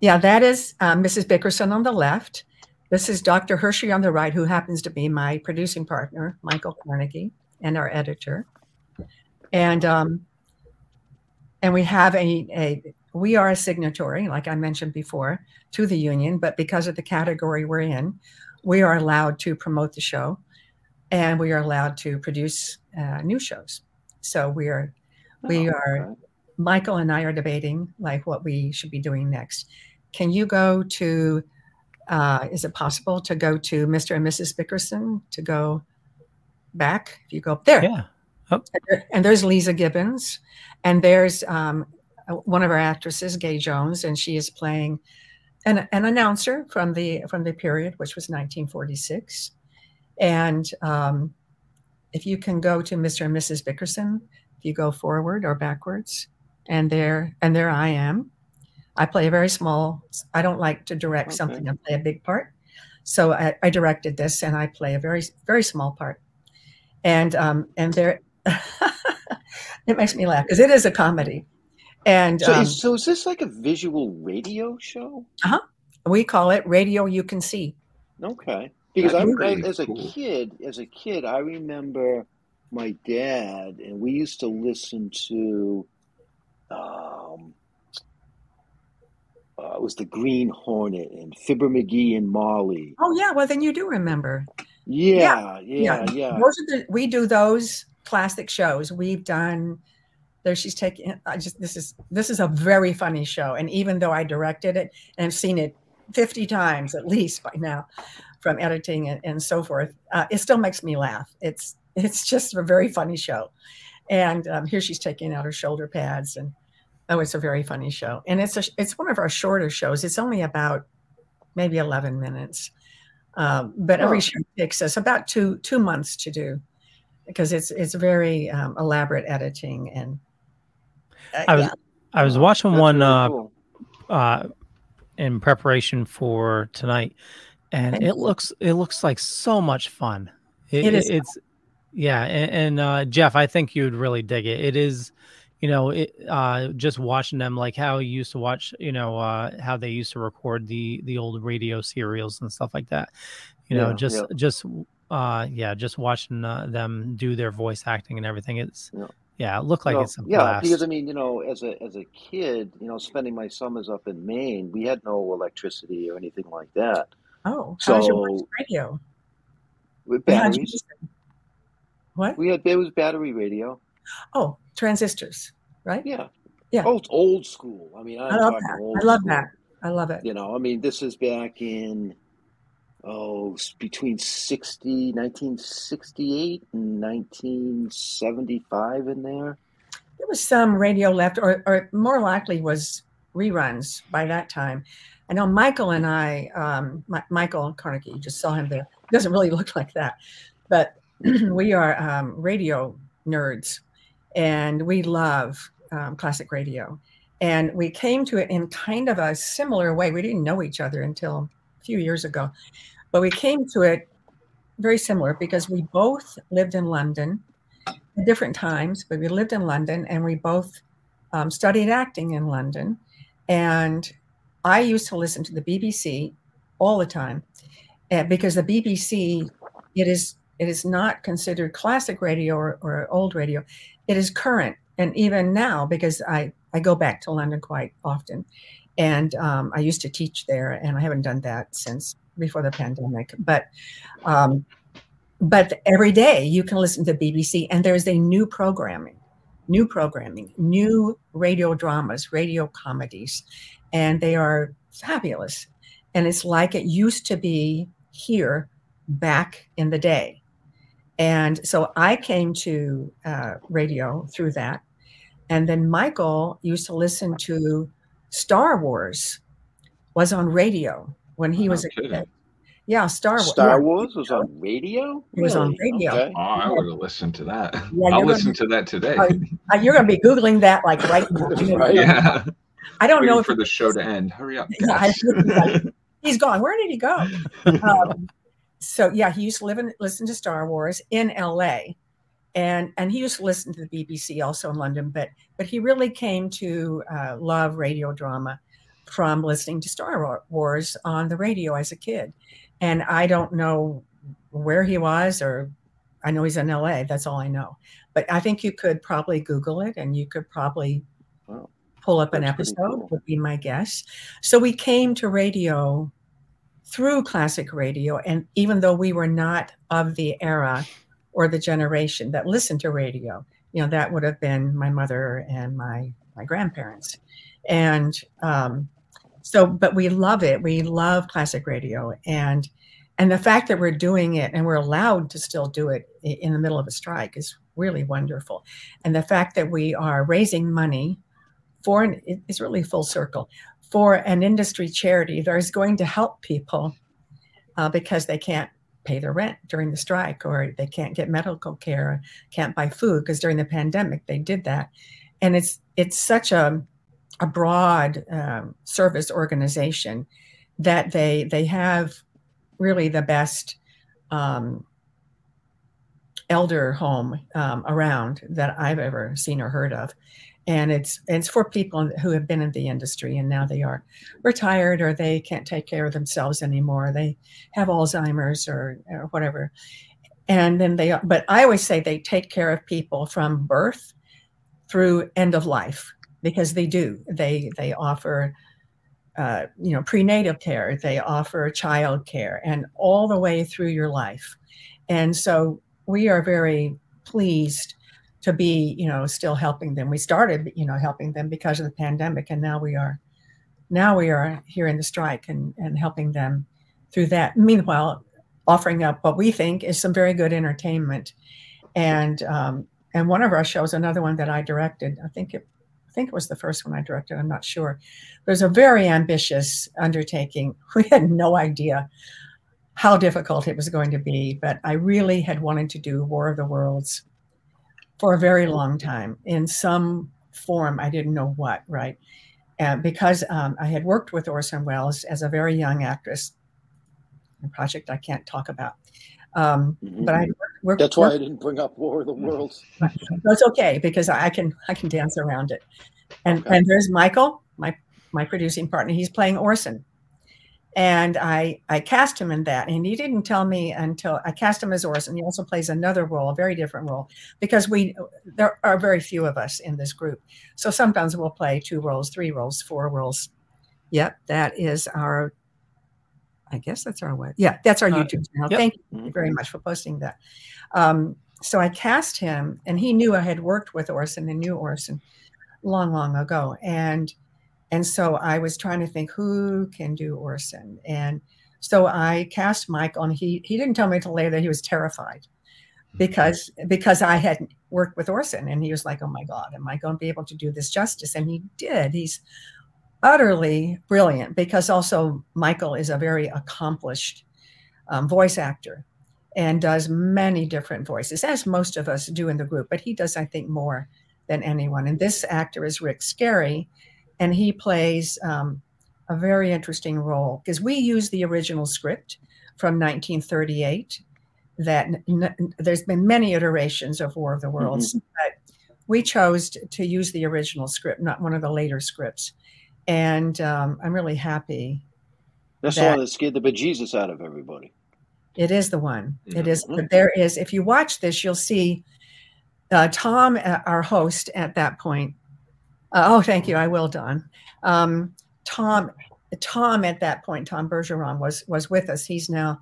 Yeah, that is Mrs. Bickerson on the left. This is Dr. Hershey on the right, who happens to be my producing partner, Michael Carnegie, and our editor. And we have we are a signatory, like I mentioned before, to the union, but because of the category we're in, we are allowed to promote the show, and we are allowed to produce new shows. So we are, Michael and I are debating like what we should be doing next. Can you go to, is it possible to go to Mr. and Mrs. Bickerson, to go back? If you go up there. Yeah. Oh. And there's Lisa Gibbons, and there's one of our actresses, Gay Jones, and she is playing an announcer from the period, which was 1946. And if you can go to Mr. and Mrs. Bickerson, if you go forward or backwards, and there I am. I play a very small, I don't like to direct something and play a big part. So I directed this, and I play a very, very small part. And there, it makes me laugh because it is a comedy. And so is this like a visual radio show? Uh-huh. We call it Radio You Can See. Okay. Because as a kid, I remember my dad, and we used to listen to, it was the Green Hornet and Fibber McGee and Marley. Oh yeah, well then you do remember. Yeah. We do those classic shows. We've done. There she's taking. This is a very funny show, and even though I directed it and I've seen it 50 times at least by now, from editing and so forth, it still makes me laugh. It's just a very funny show. And here she's taking out her shoulder pads, and it's a very funny show. And it's one of our shorter shows. It's only about maybe 11 minutes. But every show takes us about two months to do, because it's very elaborate editing. And I was watching one in preparation for tonight. And it looks like so much fun. It is. It's, yeah. And Jeff, I think you'd really dig it. It is, just watching them, like how you used to watch, how they used to record the old radio serials and stuff like that. Just watching them do their voice acting and everything. It looked like it's a blast. Because as a kid, spending my summers up in Maine, we had no electricity or anything like that. Oh, how was your radio? With batteries. What? It was battery radio. Oh, transistors, right? Yeah. Old school. I mean, I love that. I love that. I love it. This is back in between 1968 and 1975 in there. There was some radio left, or more likely was reruns by that time. I know Michael and I, Michael Carnegie, you just saw him there. He doesn't really look like that, but we are radio nerds, and we love classic radio. And we came to it in kind of a similar way. We didn't know each other until a few years ago, but we came to it very similar because we both lived in London at different times, but we lived in London, and we both studied acting in London. And I used to listen to the BBC all the time because the BBC, it is not considered classic radio or old radio. It is current. And even now, because I go back to London quite often, And I used to teach there, and I haven't done that since before the pandemic. But every day you can listen to BBC, and there's a new programming, new radio dramas, radio comedies, and they are fabulous. And it's like it used to be here back in the day. And so I came to radio through that. And then Michael used to listen to Star Wars, was on radio when he was a kid. Yeah, Star Wars was on radio? It was on radio. Okay. Oh, I would have listened to that. Yeah, I'll listen to that today. You're going to be Googling that like right now. Right? Yeah. I don't know if for the show to end. Hurry up, guys. He's gone. Where did he go? So, yeah, he used to listen to Star Wars in L.A., and he used to listen to the BBC also in London, but he really came to love radio drama from listening to Star Wars on the radio as a kid. And I don't know where he was, or I know he's in LA. That's all I know. But I think you could probably Google it, and you could probably pull up an episode, would be my guess. So we came to radio through classic radio. And even though we were not of the era or the generation that listened to radio, you know, that would have been my mother and my grandparents. And, but we love it. We love classic radio, and the fact that we're doing it and we're allowed to still do it in the middle of a strike is really wonderful. And the fact that we are raising money for it's really full circle for an industry charity that is going to help people because they can't pay their rent during the strike, or they can't get medical care, can't buy food, because during the pandemic they did that. And it's such a broad service organization that they have really the best elder home around that I've ever seen or heard of. And it's for people who have been in the industry and now they are retired, or they can't take care of themselves anymore. They have Alzheimer's or whatever. And then but I always say they take care of people from birth through end of life. Because they do. They offer, prenatal care. They offer child care, and all the way through your life. And so we are very pleased to be, still helping them. We started, helping them because of the pandemic, and now we are here in the strike and helping them through that. Meanwhile, offering up what we think is some very good entertainment, and one of our shows, another one that I directed, I think it was the first one I directed. I'm not sure. It was a very ambitious undertaking. We had no idea how difficult it was going to be, but I really had wanted to do War of the Worlds for a very long time in some form. I didn't know what, right? Because I had worked with Orson Welles as a very young actress, a project I can't talk about. But I worked. That's why I didn't bring up War of the Worlds. That's okay, because I can dance around it. And there's Michael, my producing partner. He's playing Orson, and I cast him in that, and he didn't tell me until I cast him as Orson. He also plays another role, a very different role, because there are very few of us in this group. So sometimes we'll play 2 roles, 3 roles, 4 roles. Yep, that is our. I guess that's our way. Yeah, that's our YouTube channel. Yep. Thank you very much for posting that. So I cast him, and he knew I had worked with Orson and knew Orson long, long ago. And so I was trying to think who can do Orson. And so I cast Mike on. He didn't tell me until later that he was terrified because I hadn't worked with Orson, and he was like, "Oh my God, am I going to be able to do this justice?" And he did. He's utterly brilliant, because also Michael is a very accomplished voice actor and does many different voices, as most of us do in the group, but he does, I think, more than anyone. And this actor is Rick Scarry, and he plays a very interesting role, because we use the original script from 1938 that there's been many iterations of War of the Worlds, but we chose to use the original script, not one of the later scripts. And I'm really happy. That's the one that scared the bejesus out of everybody. It is the one. Yeah. It is. But there is, if you watch this, you'll see Tom, our host at that point. Oh, thank you. I will, Don. Tom at that point, Tom Bergeron was with us. He's now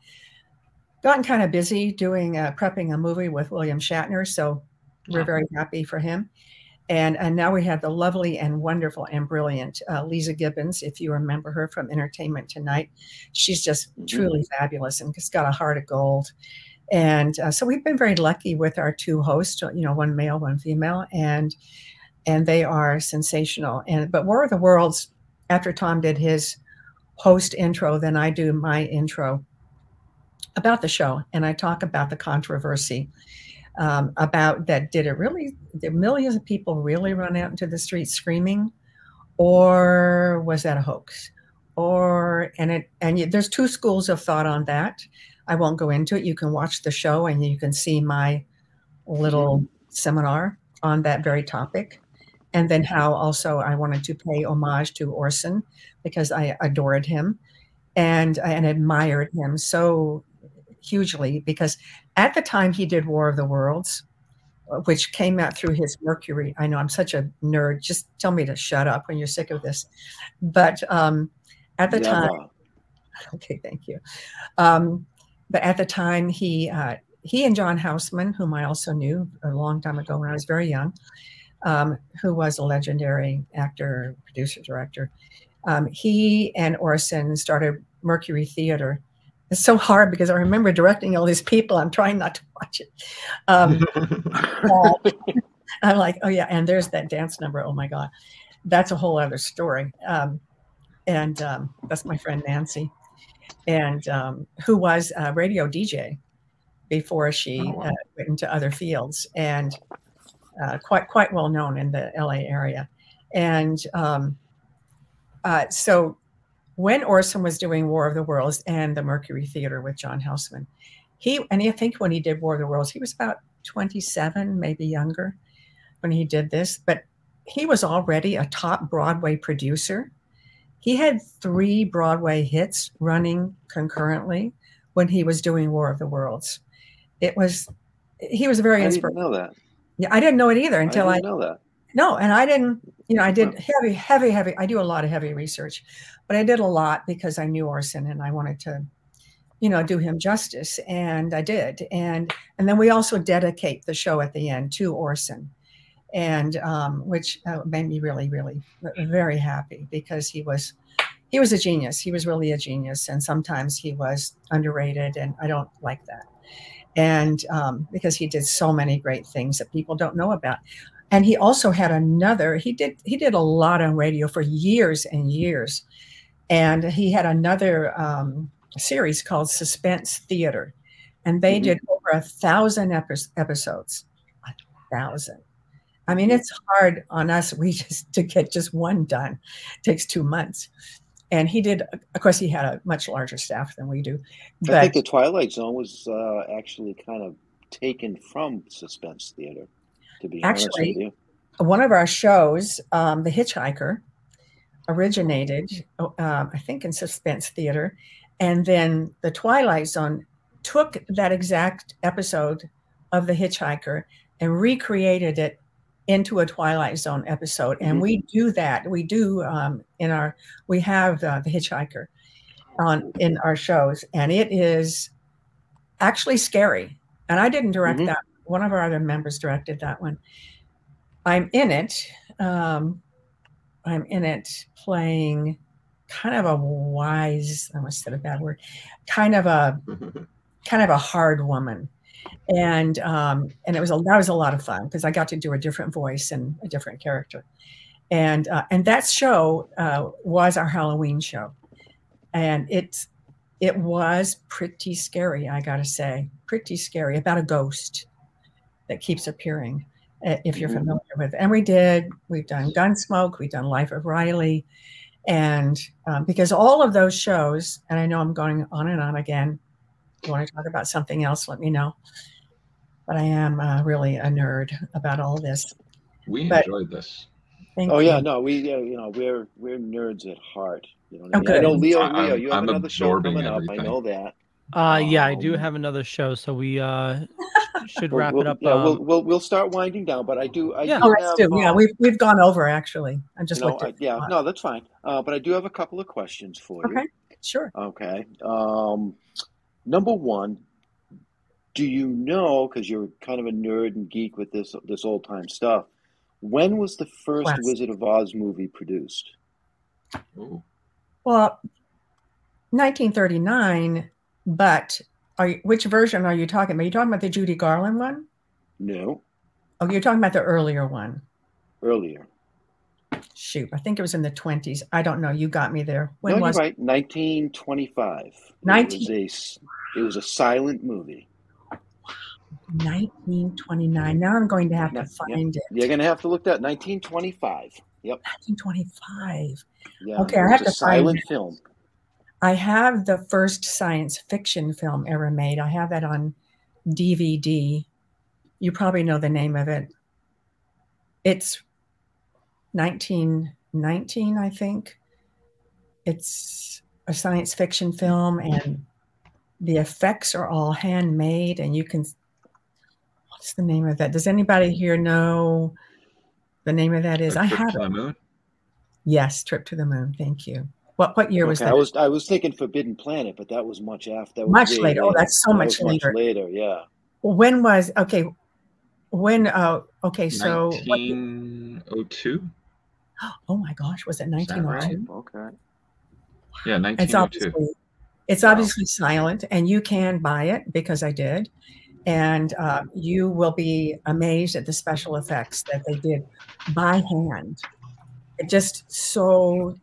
gotten kind of busy doing prepping a movie with William Shatner, so we're very happy for him. And now we have the lovely and wonderful and brilliant Lisa Gibbons, if you remember her from Entertainment Tonight. She's just truly fabulous and has got a heart of gold. And so we've been very lucky with our two hosts, you know, one male, one female, and they are sensational. But War of the Worlds, after Tom did his host intro, then I do my intro about the show. And I talk about the controversy about that. Did millions of people really run out into the streets screaming, or was that a hoax? There's two schools of thought on that. I won't go into it. You can watch the show and you can see my little seminar on that very topic. And then how also I wanted to pay homage to Orson because I adored him and admired him so hugely, because at the time he did War of the Worlds, which came out through his Mercury. I know I'm such a nerd. Just tell me to shut up when you're sick of this. But at the time, okay, thank you. But at the time he and John Houseman, whom I also knew a long time ago when I was very young, who was a legendary actor, producer, director. He and Orson started Mercury Theater. It's so hard because I remember directing all these people. I'm trying not to watch it. I'm like, oh yeah, and there's that dance number. Oh my God, that's a whole other story. And that's my friend Nancy, and who was a radio DJ before she went into other fields. And quite well known in the LA area. And so when Orson was doing War of the Worlds and the Mercury Theater with John Houseman, I think when he did War of the Worlds, he was about 27, maybe younger when he did this, but he was already a top Broadway producer. He had 3 Broadway hits running concurrently when he was doing War of the Worlds. He was very inspiring. I didn't know that. Yeah, I didn't know it either until I know that. No, and I didn't, you know, I did heavy. I do a lot of heavy research, but I did a lot because I knew Orson and I wanted to, you know, do him justice. And I did. And then we also dedicate the show at the end to Orson, and which made me really, really very happy because he was a genius. He was really a genius. And sometimes he was underrated, and I don't like that. And because he did so many great things that people don't know about. And he also had he did a lot on radio for years and years. And he had another series called Suspense Theater. And they did over 1,000 episodes, 1,000. I mean, it's hard on us. To get just one done. It takes 2 months. And he did, of course, he had a much larger staff than we do. But I think The Twilight Zone was actually kind of taken from Suspense Theater, to be honest with you. One of our shows, The Hitchhiker, originated, I think, in Suspense Theater. And then The Twilight Zone took that exact episode of The Hitchhiker and recreated it into a Twilight Zone episode. And we do that. We do we have The Hitchhiker in our shows, and it is actually scary. And I didn't direct that. One of our other members directed that one. I'm in it. I'm in it playing kind of a wise, I almost said a bad word, kind of a hard woman. And that was a lot of fun because I got to do a different voice and a different character. And that show was our Halloween show. And it was pretty scary, I got to say, pretty scary, about a ghost that keeps appearing, if you're familiar with it. And we've done Gunsmoke, we've done Life of Riley. And because all of those shows, and I know I'm going on and on again, you want to talk about something else, let me know. But I am really a nerd about all this. We enjoyed this. Thank you. Yeah, no, we're nerds at heart. You know what I mean? I know Leo, you have another show coming up. I know that. Yeah, I do have another show, so we should wrap it up. Yeah, we'll start winding down, but I do. We've gone over actually. I just looked at that's fine. But I do have a couple of questions for you. Okay, sure. Okay. Number one, do you know, because you're kind of a nerd and geek with this old time stuff, when was the first Wizard of Oz movie produced? Ooh. Well, 1939. But which version are you talking about? Are you talking about the Judy Garland one? No. Oh, you're talking about the earlier one. Earlier. Shoot, I think it was in the 20s. I don't know. You got me there. When was you're right. 1925. It was a silent movie. 1929. Now I'm going to have to find it. You're going to have to look that. 1925. Yep. 1925. Yeah, okay, I have to find it. It's a silent film. I have the first science fiction film ever made. I have that on DVD. You probably know the name of it. It's 1919, I think. It's a science fiction film, and the effects are all handmade. And you can, what's the name of that? Does anybody here know the name of that is? I have. Trip to the Moon? Yes, Trip to the Moon. Thank you. What year was that? I was thinking Forbidden Planet, but that was much after. That was much later. Oh, that's so much later. Much later, yeah. When was okay? When okay? So 1902. Oh my gosh, was it 1902? Okay. Yeah, 1902. It's obviously silent, and you can buy it because I did, and you will be amazed at the special effects that they did by hand. It just so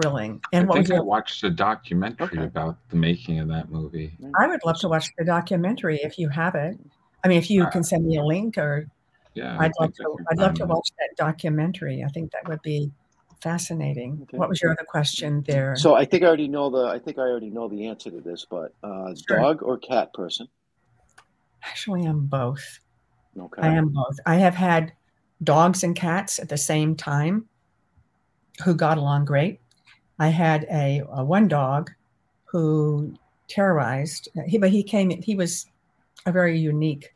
thrilling. And I think I watched a documentary about the making of that movie. I would love to watch the documentary if you have it. I mean, if you can send me a link, or I'd love to watch that documentary. I think that would be fascinating. Okay. What was your other question there? So I think I already know the answer to this, but sure. Dog or cat person? Actually, I'm both. Okay. I am both. I have had dogs and cats at the same time who got along great. I had a one dog who terrorized. He was a very unique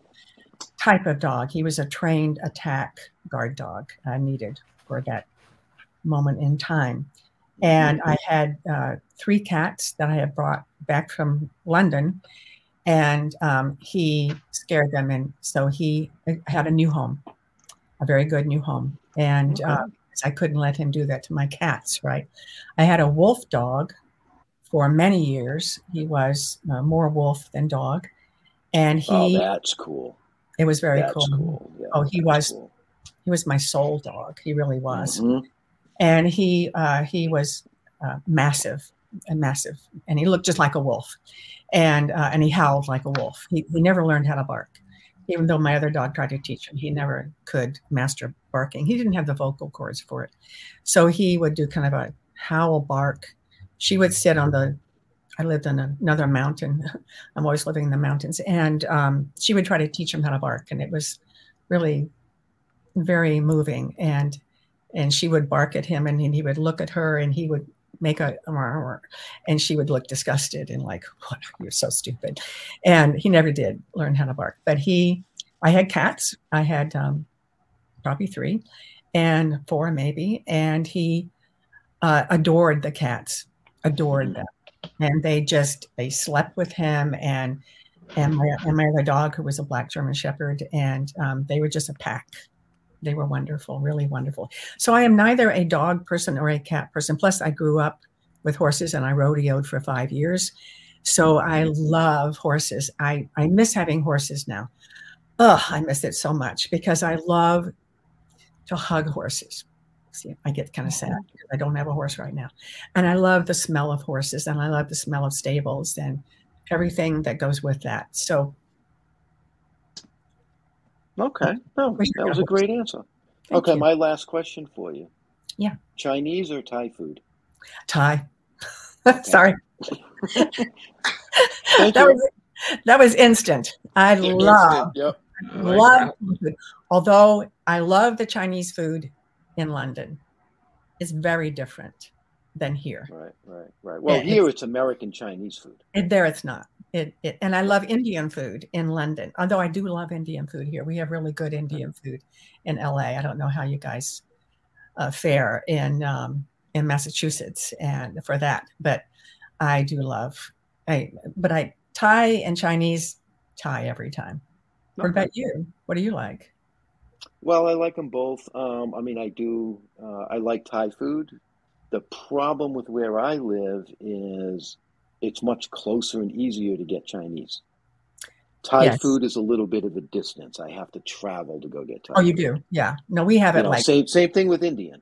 type of dog. He was a trained attack guard dog needed for that moment in time. And I had three cats that I had brought back from London, and he scared them. And so he had a new home, a very good new home. And I couldn't let him do that to my cats, right? I had a wolf dog for many years. He was more wolf than dog. And he... Oh, that's cool. It was very cool. Yeah, he was my soul dog. He really was. Mm-hmm. And he was massive. And he looked just like a wolf. And he howled like a wolf. He never learned how to bark. Even though my other dog tried to teach him, he never could master barking. He didn't have the vocal cords for it. So he would do kind of a howl bark. She would sit on I lived on another mountain. I'm always living in the mountains. And she would try to teach him how to bark. And it was really very moving. And she would bark at him, and he would look at her, and he would make a, and she would look disgusted and like, what, you're so stupid. And he never did learn how to bark, but I had cats. I had probably three and four maybe. And he adored the cats, adored them. And they slept with him and my other dog, who was a black German shepherd. And they were just a pack. They were wonderful, really wonderful. So I am neither a dog person or a cat person. Plus, I grew up with horses, and I rodeoed for 5 years. So I love horses. I miss having horses now. Oh, I miss it so much because I love to hug horses. See, I get kind of sad because I don't have a horse right now. And I love the smell of horses, and I love the smell of stables and everything that goes with that. So okay. No, that was a great answer. Okay, my last question for you. Yeah. Chinese or Thai food? Thai. Sorry. That was instant. I love food. Although I love the Chinese food in London. It's very different. than here. Right. Well, and here it's American Chinese food. There it's not. And I love Indian food in London, although I do love Indian food here. We have really good Indian food in LA. I don't know how you guys fare in Massachusetts and for that, but I do love. But Thai and Chinese, Thai every time. What about you? What do you like? Well, I like them both. I like Thai food. The problem with where I live is it's much closer and easier to get Chinese. Thai food is a little bit of a distance. I have to travel to go get Thai. Oh, you do? Yeah. No, we have same thing with Indian.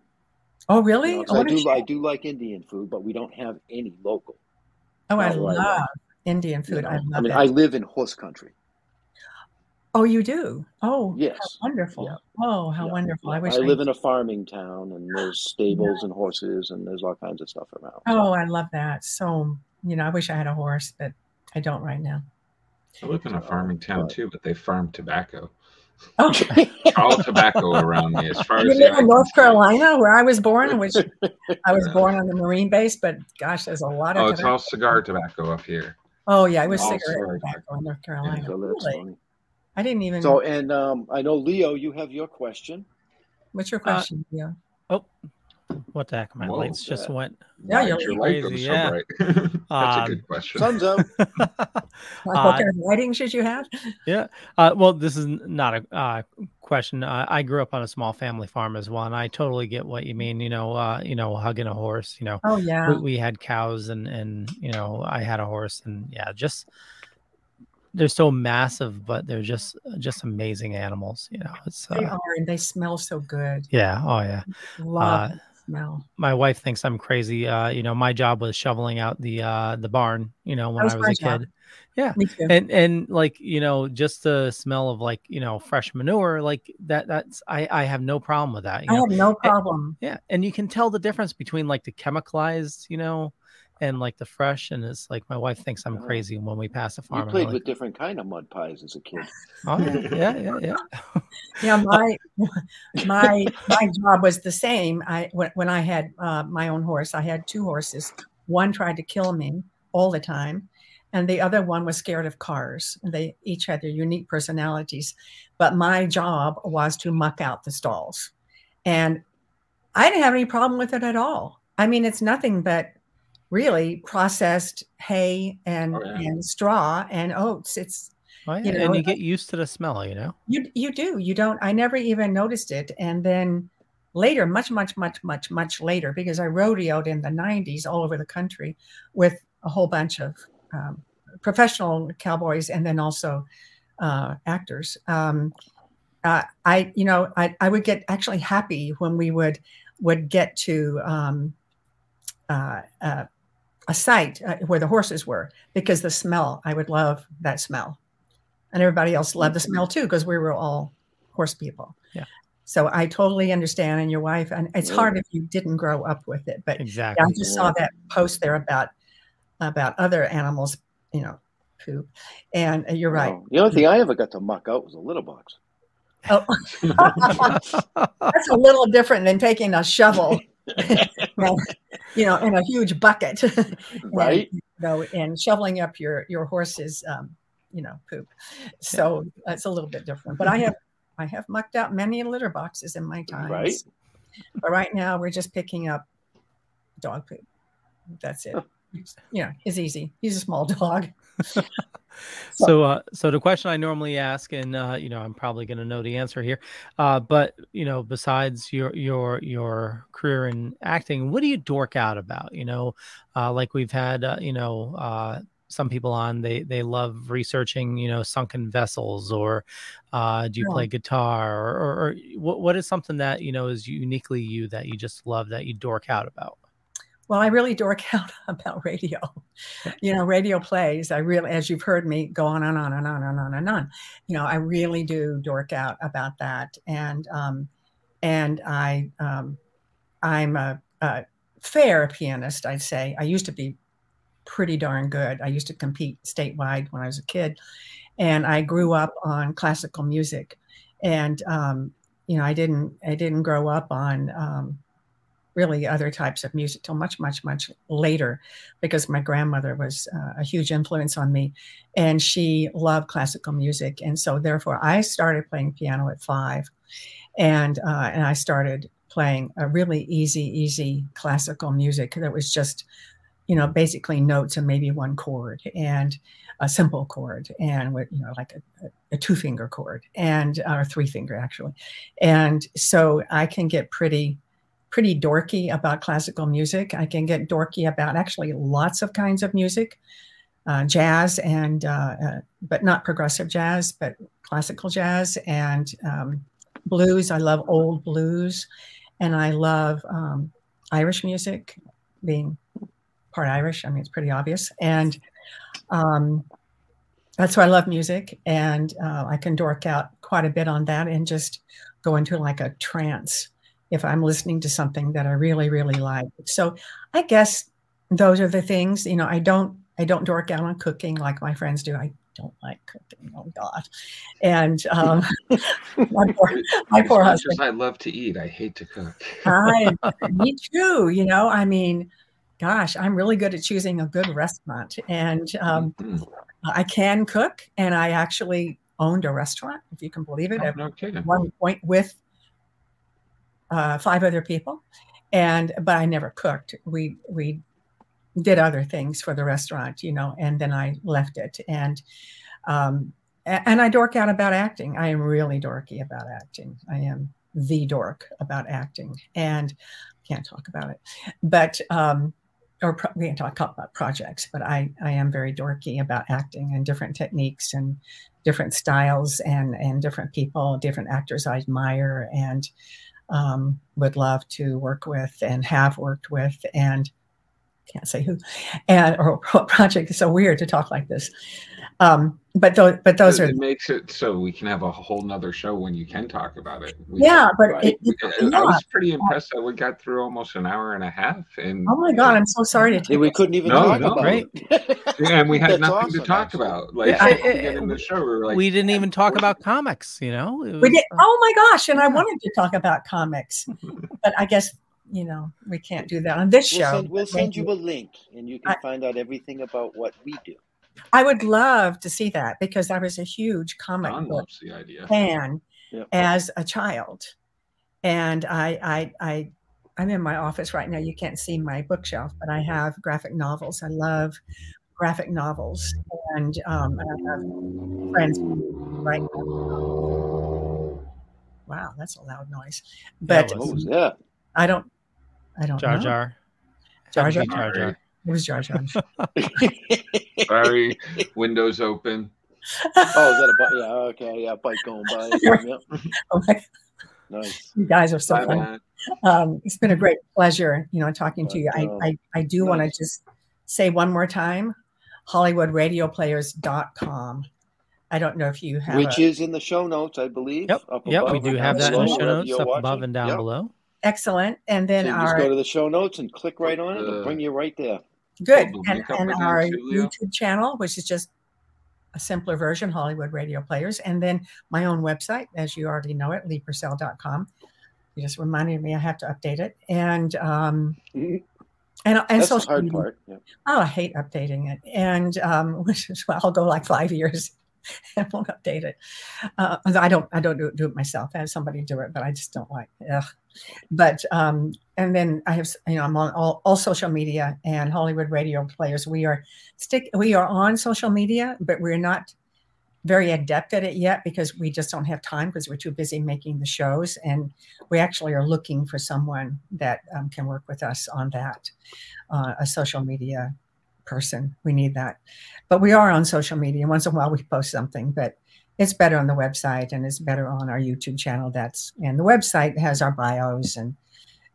Oh, really? You know, I do like Indian food, but we don't have any local. Oh, I love Indian food. You know, I love it. I live in horse country. Oh, you do? Oh, yes. How wonderful. Yeah. Oh, how wonderful. Yeah. I live in a farming town, and there's stables and horses, and there's all kinds of stuff around. Oh, I love that. So, I wish I had a horse, but I don't right now. I live in a farming town, too, but they farm tobacco. Oh. All tobacco around me. As far as you live in North Carolina, where I was born, which I was born on the Marine base, but gosh, there's a lot of tobacco. It's all cigar tobacco up here. Oh, yeah, it was cigarette tobacco in North Carolina. Yeah, so really? I didn't even. So, and I know, Leo, you have your question. What's your question, Leo? Oh, what the heck? My lights just went. Yeah, you're crazy. That's a good question. Thumbs up. What kind of lighting should you have? Yeah. Well, this is not a question. I grew up on a small family farm as well, and I totally get what you mean. Hugging a horse. Oh yeah. We had cows, and I had a horse, and just. They're so massive, but they're just amazing animals. They are, and they smell so good. Yeah. Oh, yeah. Love smell. My wife thinks I'm crazy. My job was shoveling out the barn. When I was a kid. Yeah. Me too. And just the smell of fresh manure like that. That's I have no problem with that. I have no problem. And, and you can tell the difference between the chemicalized. And the fresh, and it's my wife thinks I'm crazy when we pass a farm. You played with different kind of mud pies as a kid. Oh yeah. My job was the same. When I had my own horse, I had two horses. One tried to kill me all the time, and the other one was scared of cars. They each had their unique personalities, but my job was to muck out the stalls, and I didn't have any problem with it at all. I mean, it's nothing but really processed hay and straw and oats. It's and you get used to the smell. You do. You don't. I never even noticed it, and then later, much later, because I rodeoed in the 90s all over the country with a whole bunch of professional cowboys, and then also actors. I would get actually happy when we would get to. A site where the horses were, because the smell, I would love that smell, and everybody else loved the smell too, because we were all horse people. Yeah. So I totally understand, and your wife, and it's hard if you didn't grow up with it, but exactly. I just saw that post there about other animals, poop, and you're right. The only thing I ever got to muck out was a litter box. Oh, that's a little different than taking a shovel. In a huge bucket, right? And shoveling up your horse's, poop. So that's a little bit different. But I have mucked out many litter boxes in my time. Right. But right now we're just picking up dog poop. That's it. It's easy. He's a small dog. So the question I normally ask, and I'm probably going to know the answer here, but besides your career in acting, what do you dork out about? We've had some people on, they love researching sunken vessels, or do you play guitar, or what is something that is uniquely you, that you just love, that you dork out about? Well, I really dork out about radio, radio plays. I really, as you've heard me go on and on. I really do dork out about that. And I'm a fair pianist, I'd say. I used to be pretty darn good. I used to compete statewide when I was a kid, and I grew up on classical music, and I didn't grow up on really other types of music till much, much, much later, because my grandmother was a huge influence on me, and she loved classical music. And so therefore I started playing piano at 5, and I started playing a really easy classical music that was just, you know, basically notes and maybe one chord and a simple chord, and with, you know, like a 2-finger chord, and or 3-finger actually. And so I can get pretty dorky about classical music. I can get dorky about actually lots of kinds of music, jazz and but not progressive jazz, but classical jazz and blues. I love old blues, and I love Irish music, being part Irish. I mean, it's pretty obvious. And that's why I love music. And I can dork out quite a bit on that and just go into like a trance if I'm listening to something that I really, really like. So I guess those are the things, you know, I don't dork out on cooking like my friends do. I don't like cooking. Oh God. And my poor husband. I love to eat. I hate to cook. Me too. You know, I mean, gosh, I'm really good at choosing a good restaurant, and I can cook. And I actually owned a restaurant, if you can believe it, at one point with 5 other people. But I never cooked. We did other things for the restaurant, you know, and then I left it. And I dork out about acting. I am really dorky about acting. I am the dork about acting, and can't talk about it. But we can talk about projects, but I am very dorky about acting and different techniques and different styles and different people, different actors I admire and would love to work with and have worked with, and can't say who and or what project. It's so weird to talk like this. But those are. It makes it so we can have a whole nother show when you can talk about it. I was pretty impressed that we got through almost an hour and a half. And oh my God, I'm so sorry to take. We couldn't even talk about it. Yeah, and we had nothing to talk about. Like in the show, we didn't even talk about comics. You know, we did. Oh my gosh, and I wanted to talk about comics, but I guess, you know, we can't do that on this show. We'll send you a link, and you can find out everything about what we do. I would love to see that, because I was a huge comic book fan as a child. And I'm in my office right now. You can't see my bookshelf, but I have graphic novels. I love graphic novels. And I have friends right now. Wow, that's a loud noise. But I don't know. Jar Jar. It was Jar Jar. Sorry, windows open. Oh, is that a bike? Yeah, okay, yeah, bike going by. Yeah. Nice. You guys are so funny. It's been a great pleasure, you know, talking to you. I do want to just say one more time, HollywoodRadioPlayers.com. I don't know if you have, which is in the show notes, I believe. Yep, we do have that in the show notes, up above and down below. Excellent. And then just go to the show notes and click right on it. It'll bring you right there. Good. And our YouTube channel, which is just a simpler version, Hollywood Radio Players. And then my own website, as you already know it, LeePurcell.com. You just reminded me I have to update it. And that's social media. Part. Yeah. Oh, I hate updating it. And which is why I'll go like 5 years. I won't update it. I don't do it myself. I have somebody do it, but I just don't like it. Ugh. But and then I have, you know, I'm on all social media, and Hollywood Radio Players. We are on social media, but we're not very adept at it yet, because we just don't have time, because we're too busy making the shows. And we actually are looking for someone that can work with us on that, a social media person. We need that. But we are on social media. Once in a while we post something, but it's better on the website, and it's better on our YouTube channel. And the website has our bios and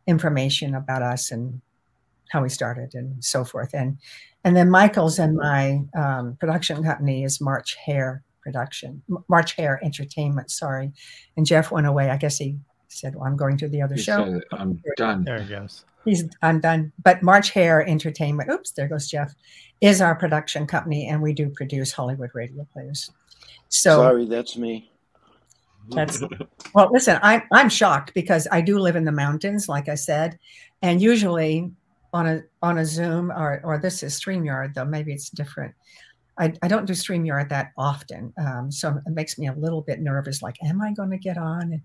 information about us and how we started and so forth. And then Michael's and my production company is March Hare Production, March Hare Entertainment. Sorry, and Jeff went away. I guess he said, "Well, I'm going to the other show. I'm done." There he goes. I'm done. But March Hare Entertainment. Oops, there goes Jeff. Is our production company, and we do produce Hollywood Radio Players. So, sorry, that's me. That's well, listen, I'm shocked because I do live in the mountains, like I said, and usually on a Zoom or this is StreamYard, though maybe it's different. I don't do StreamYard that often, so it makes me a little bit nervous. Like, am I going to get on?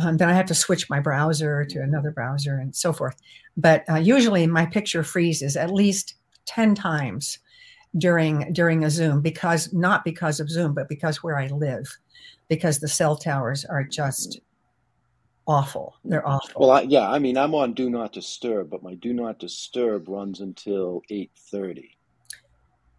And then I have to switch my browser to another browser and so forth. But usually my picture freezes at least 10 times during a Zoom, because not because of Zoom, but because where I live, because the cell towers are just awful. They're awful. Well, I mean, I'm on Do Not Disturb, but my Do Not Disturb runs until 8:30.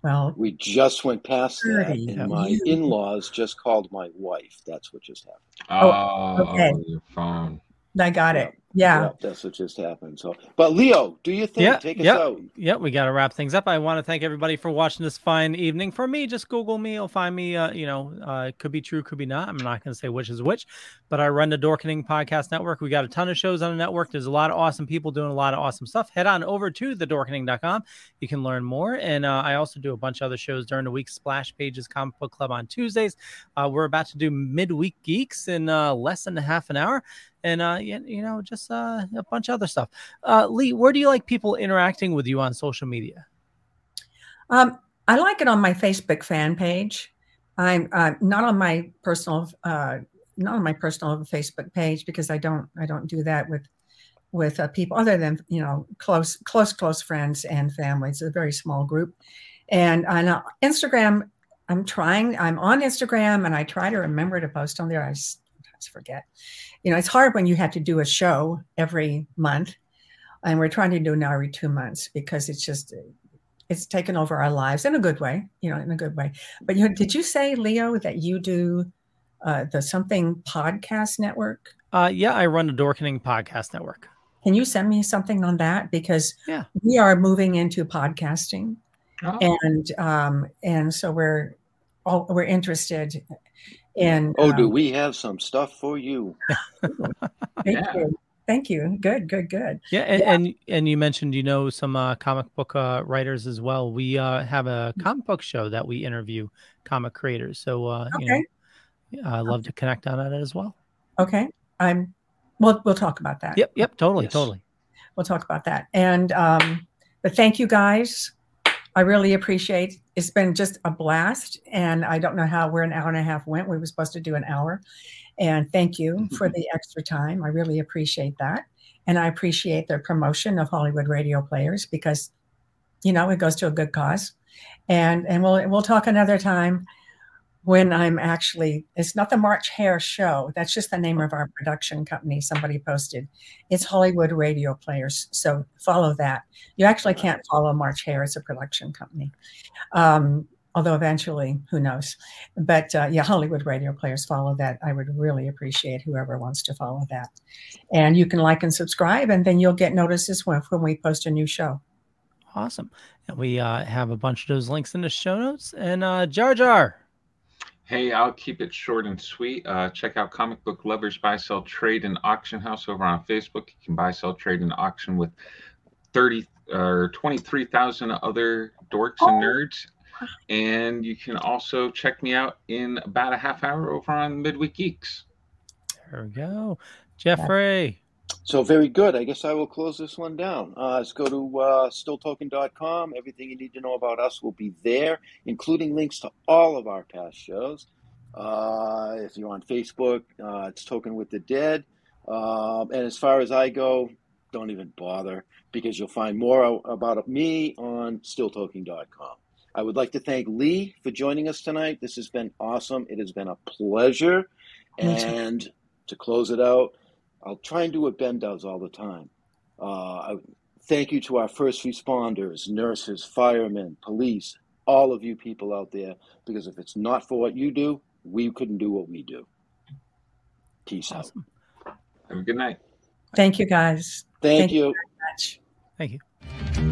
Well, we just went past that, and my in-laws just called my wife. That's what just happened. Oh, okay. Your phone. I got it. Yeah. Yep, that's what just happened. So, but Leo, do your thing. Take us out. Yeah, we got to wrap things up. I want to thank everybody for watching this fine evening. For me, just Google me. You'll find me. It could be true, could be not. I'm not going to say which is which, but I run the Dorkening Podcast Network. We got a ton of shows on the network. There's a lot of awesome people doing a lot of awesome stuff. Head on over to thedorkening.com. You can learn more. And I also do a bunch of other shows during the week. Splash Pages Comic Book Club on Tuesdays. We're about to do Midweek Geeks in less than half an hour. And, just a bunch of other stuff. Lee, where do you like people interacting with you on social media? I like it on my Facebook fan page. I'm not on my personal Facebook page, because I don't do that with people other than, close friends and family. It's a very small group. And on Instagram, I'm on Instagram, and I try to remember to post on there. I forget. It's hard when you have to do a show every month, and we're trying to do now every 2 months, because it's taken over our lives in a good way, But did you say, Leo, that you do the something podcast network? I run the Dorkening Podcast Network. Can you send me something on that? Because we are moving into podcasting, and so we're interested. And, do we have some stuff for you? Thank you. Good. Yeah. And you mentioned, some comic book writers as well. We have a comic book show that we interview comic creators. So, I'd love to connect on that as well. Okay. We'll talk about that. Yep. Totally. We'll talk about that. And, but thank you guys. I really appreciate it. It's been just a blast, and I don't know how where an hour and a half went. We were supposed to do an hour, and thank you for the extra time. I really appreciate that, and I appreciate their promotion of Hollywood Radio Players, because, it goes to a good cause, and we'll talk another time when I'm actually. It's not the March Hare show. That's just the name of our production company. Somebody posted, it's Hollywood Radio Players. So follow that. You actually can't follow March Hare. It's a production company. Although eventually, who knows? But Hollywood Radio Players, follow that. I would really appreciate whoever wants to follow that. And you can like and subscribe, and then you'll get notices when we post a new show. Awesome. And we have a bunch of those links in the show notes. And Jar Jar. Hey, I'll keep it short and sweet. Check out Comic Book Lovers Buy, Sell, Trade, and Auction House over on Facebook. You can buy, sell, trade, and auction with 23,000 other dorks and nerds. And you can also check me out in about a half hour over on Midweek Geeks. There we go. Jeffrey. So very good. I guess I will close this one down. Let's go to stilltoken.com. Everything you need to know about us will be there, including links to all of our past shows. If you're on Facebook, it's Token with the Dead. And as far as I go, don't even bother, because you'll find more about me on stilltoken.com. I would like to thank Lee for joining us tonight. This has been awesome. It has been a pleasure. And to close it out, I'll try and do what Ben does all the time. Thank you to our first responders, nurses, firemen, police, all of you people out there, because if it's not for what you do, we couldn't do what we do. Peace out. Have a good night. Thank you, guys. Thank you very much. Thank you.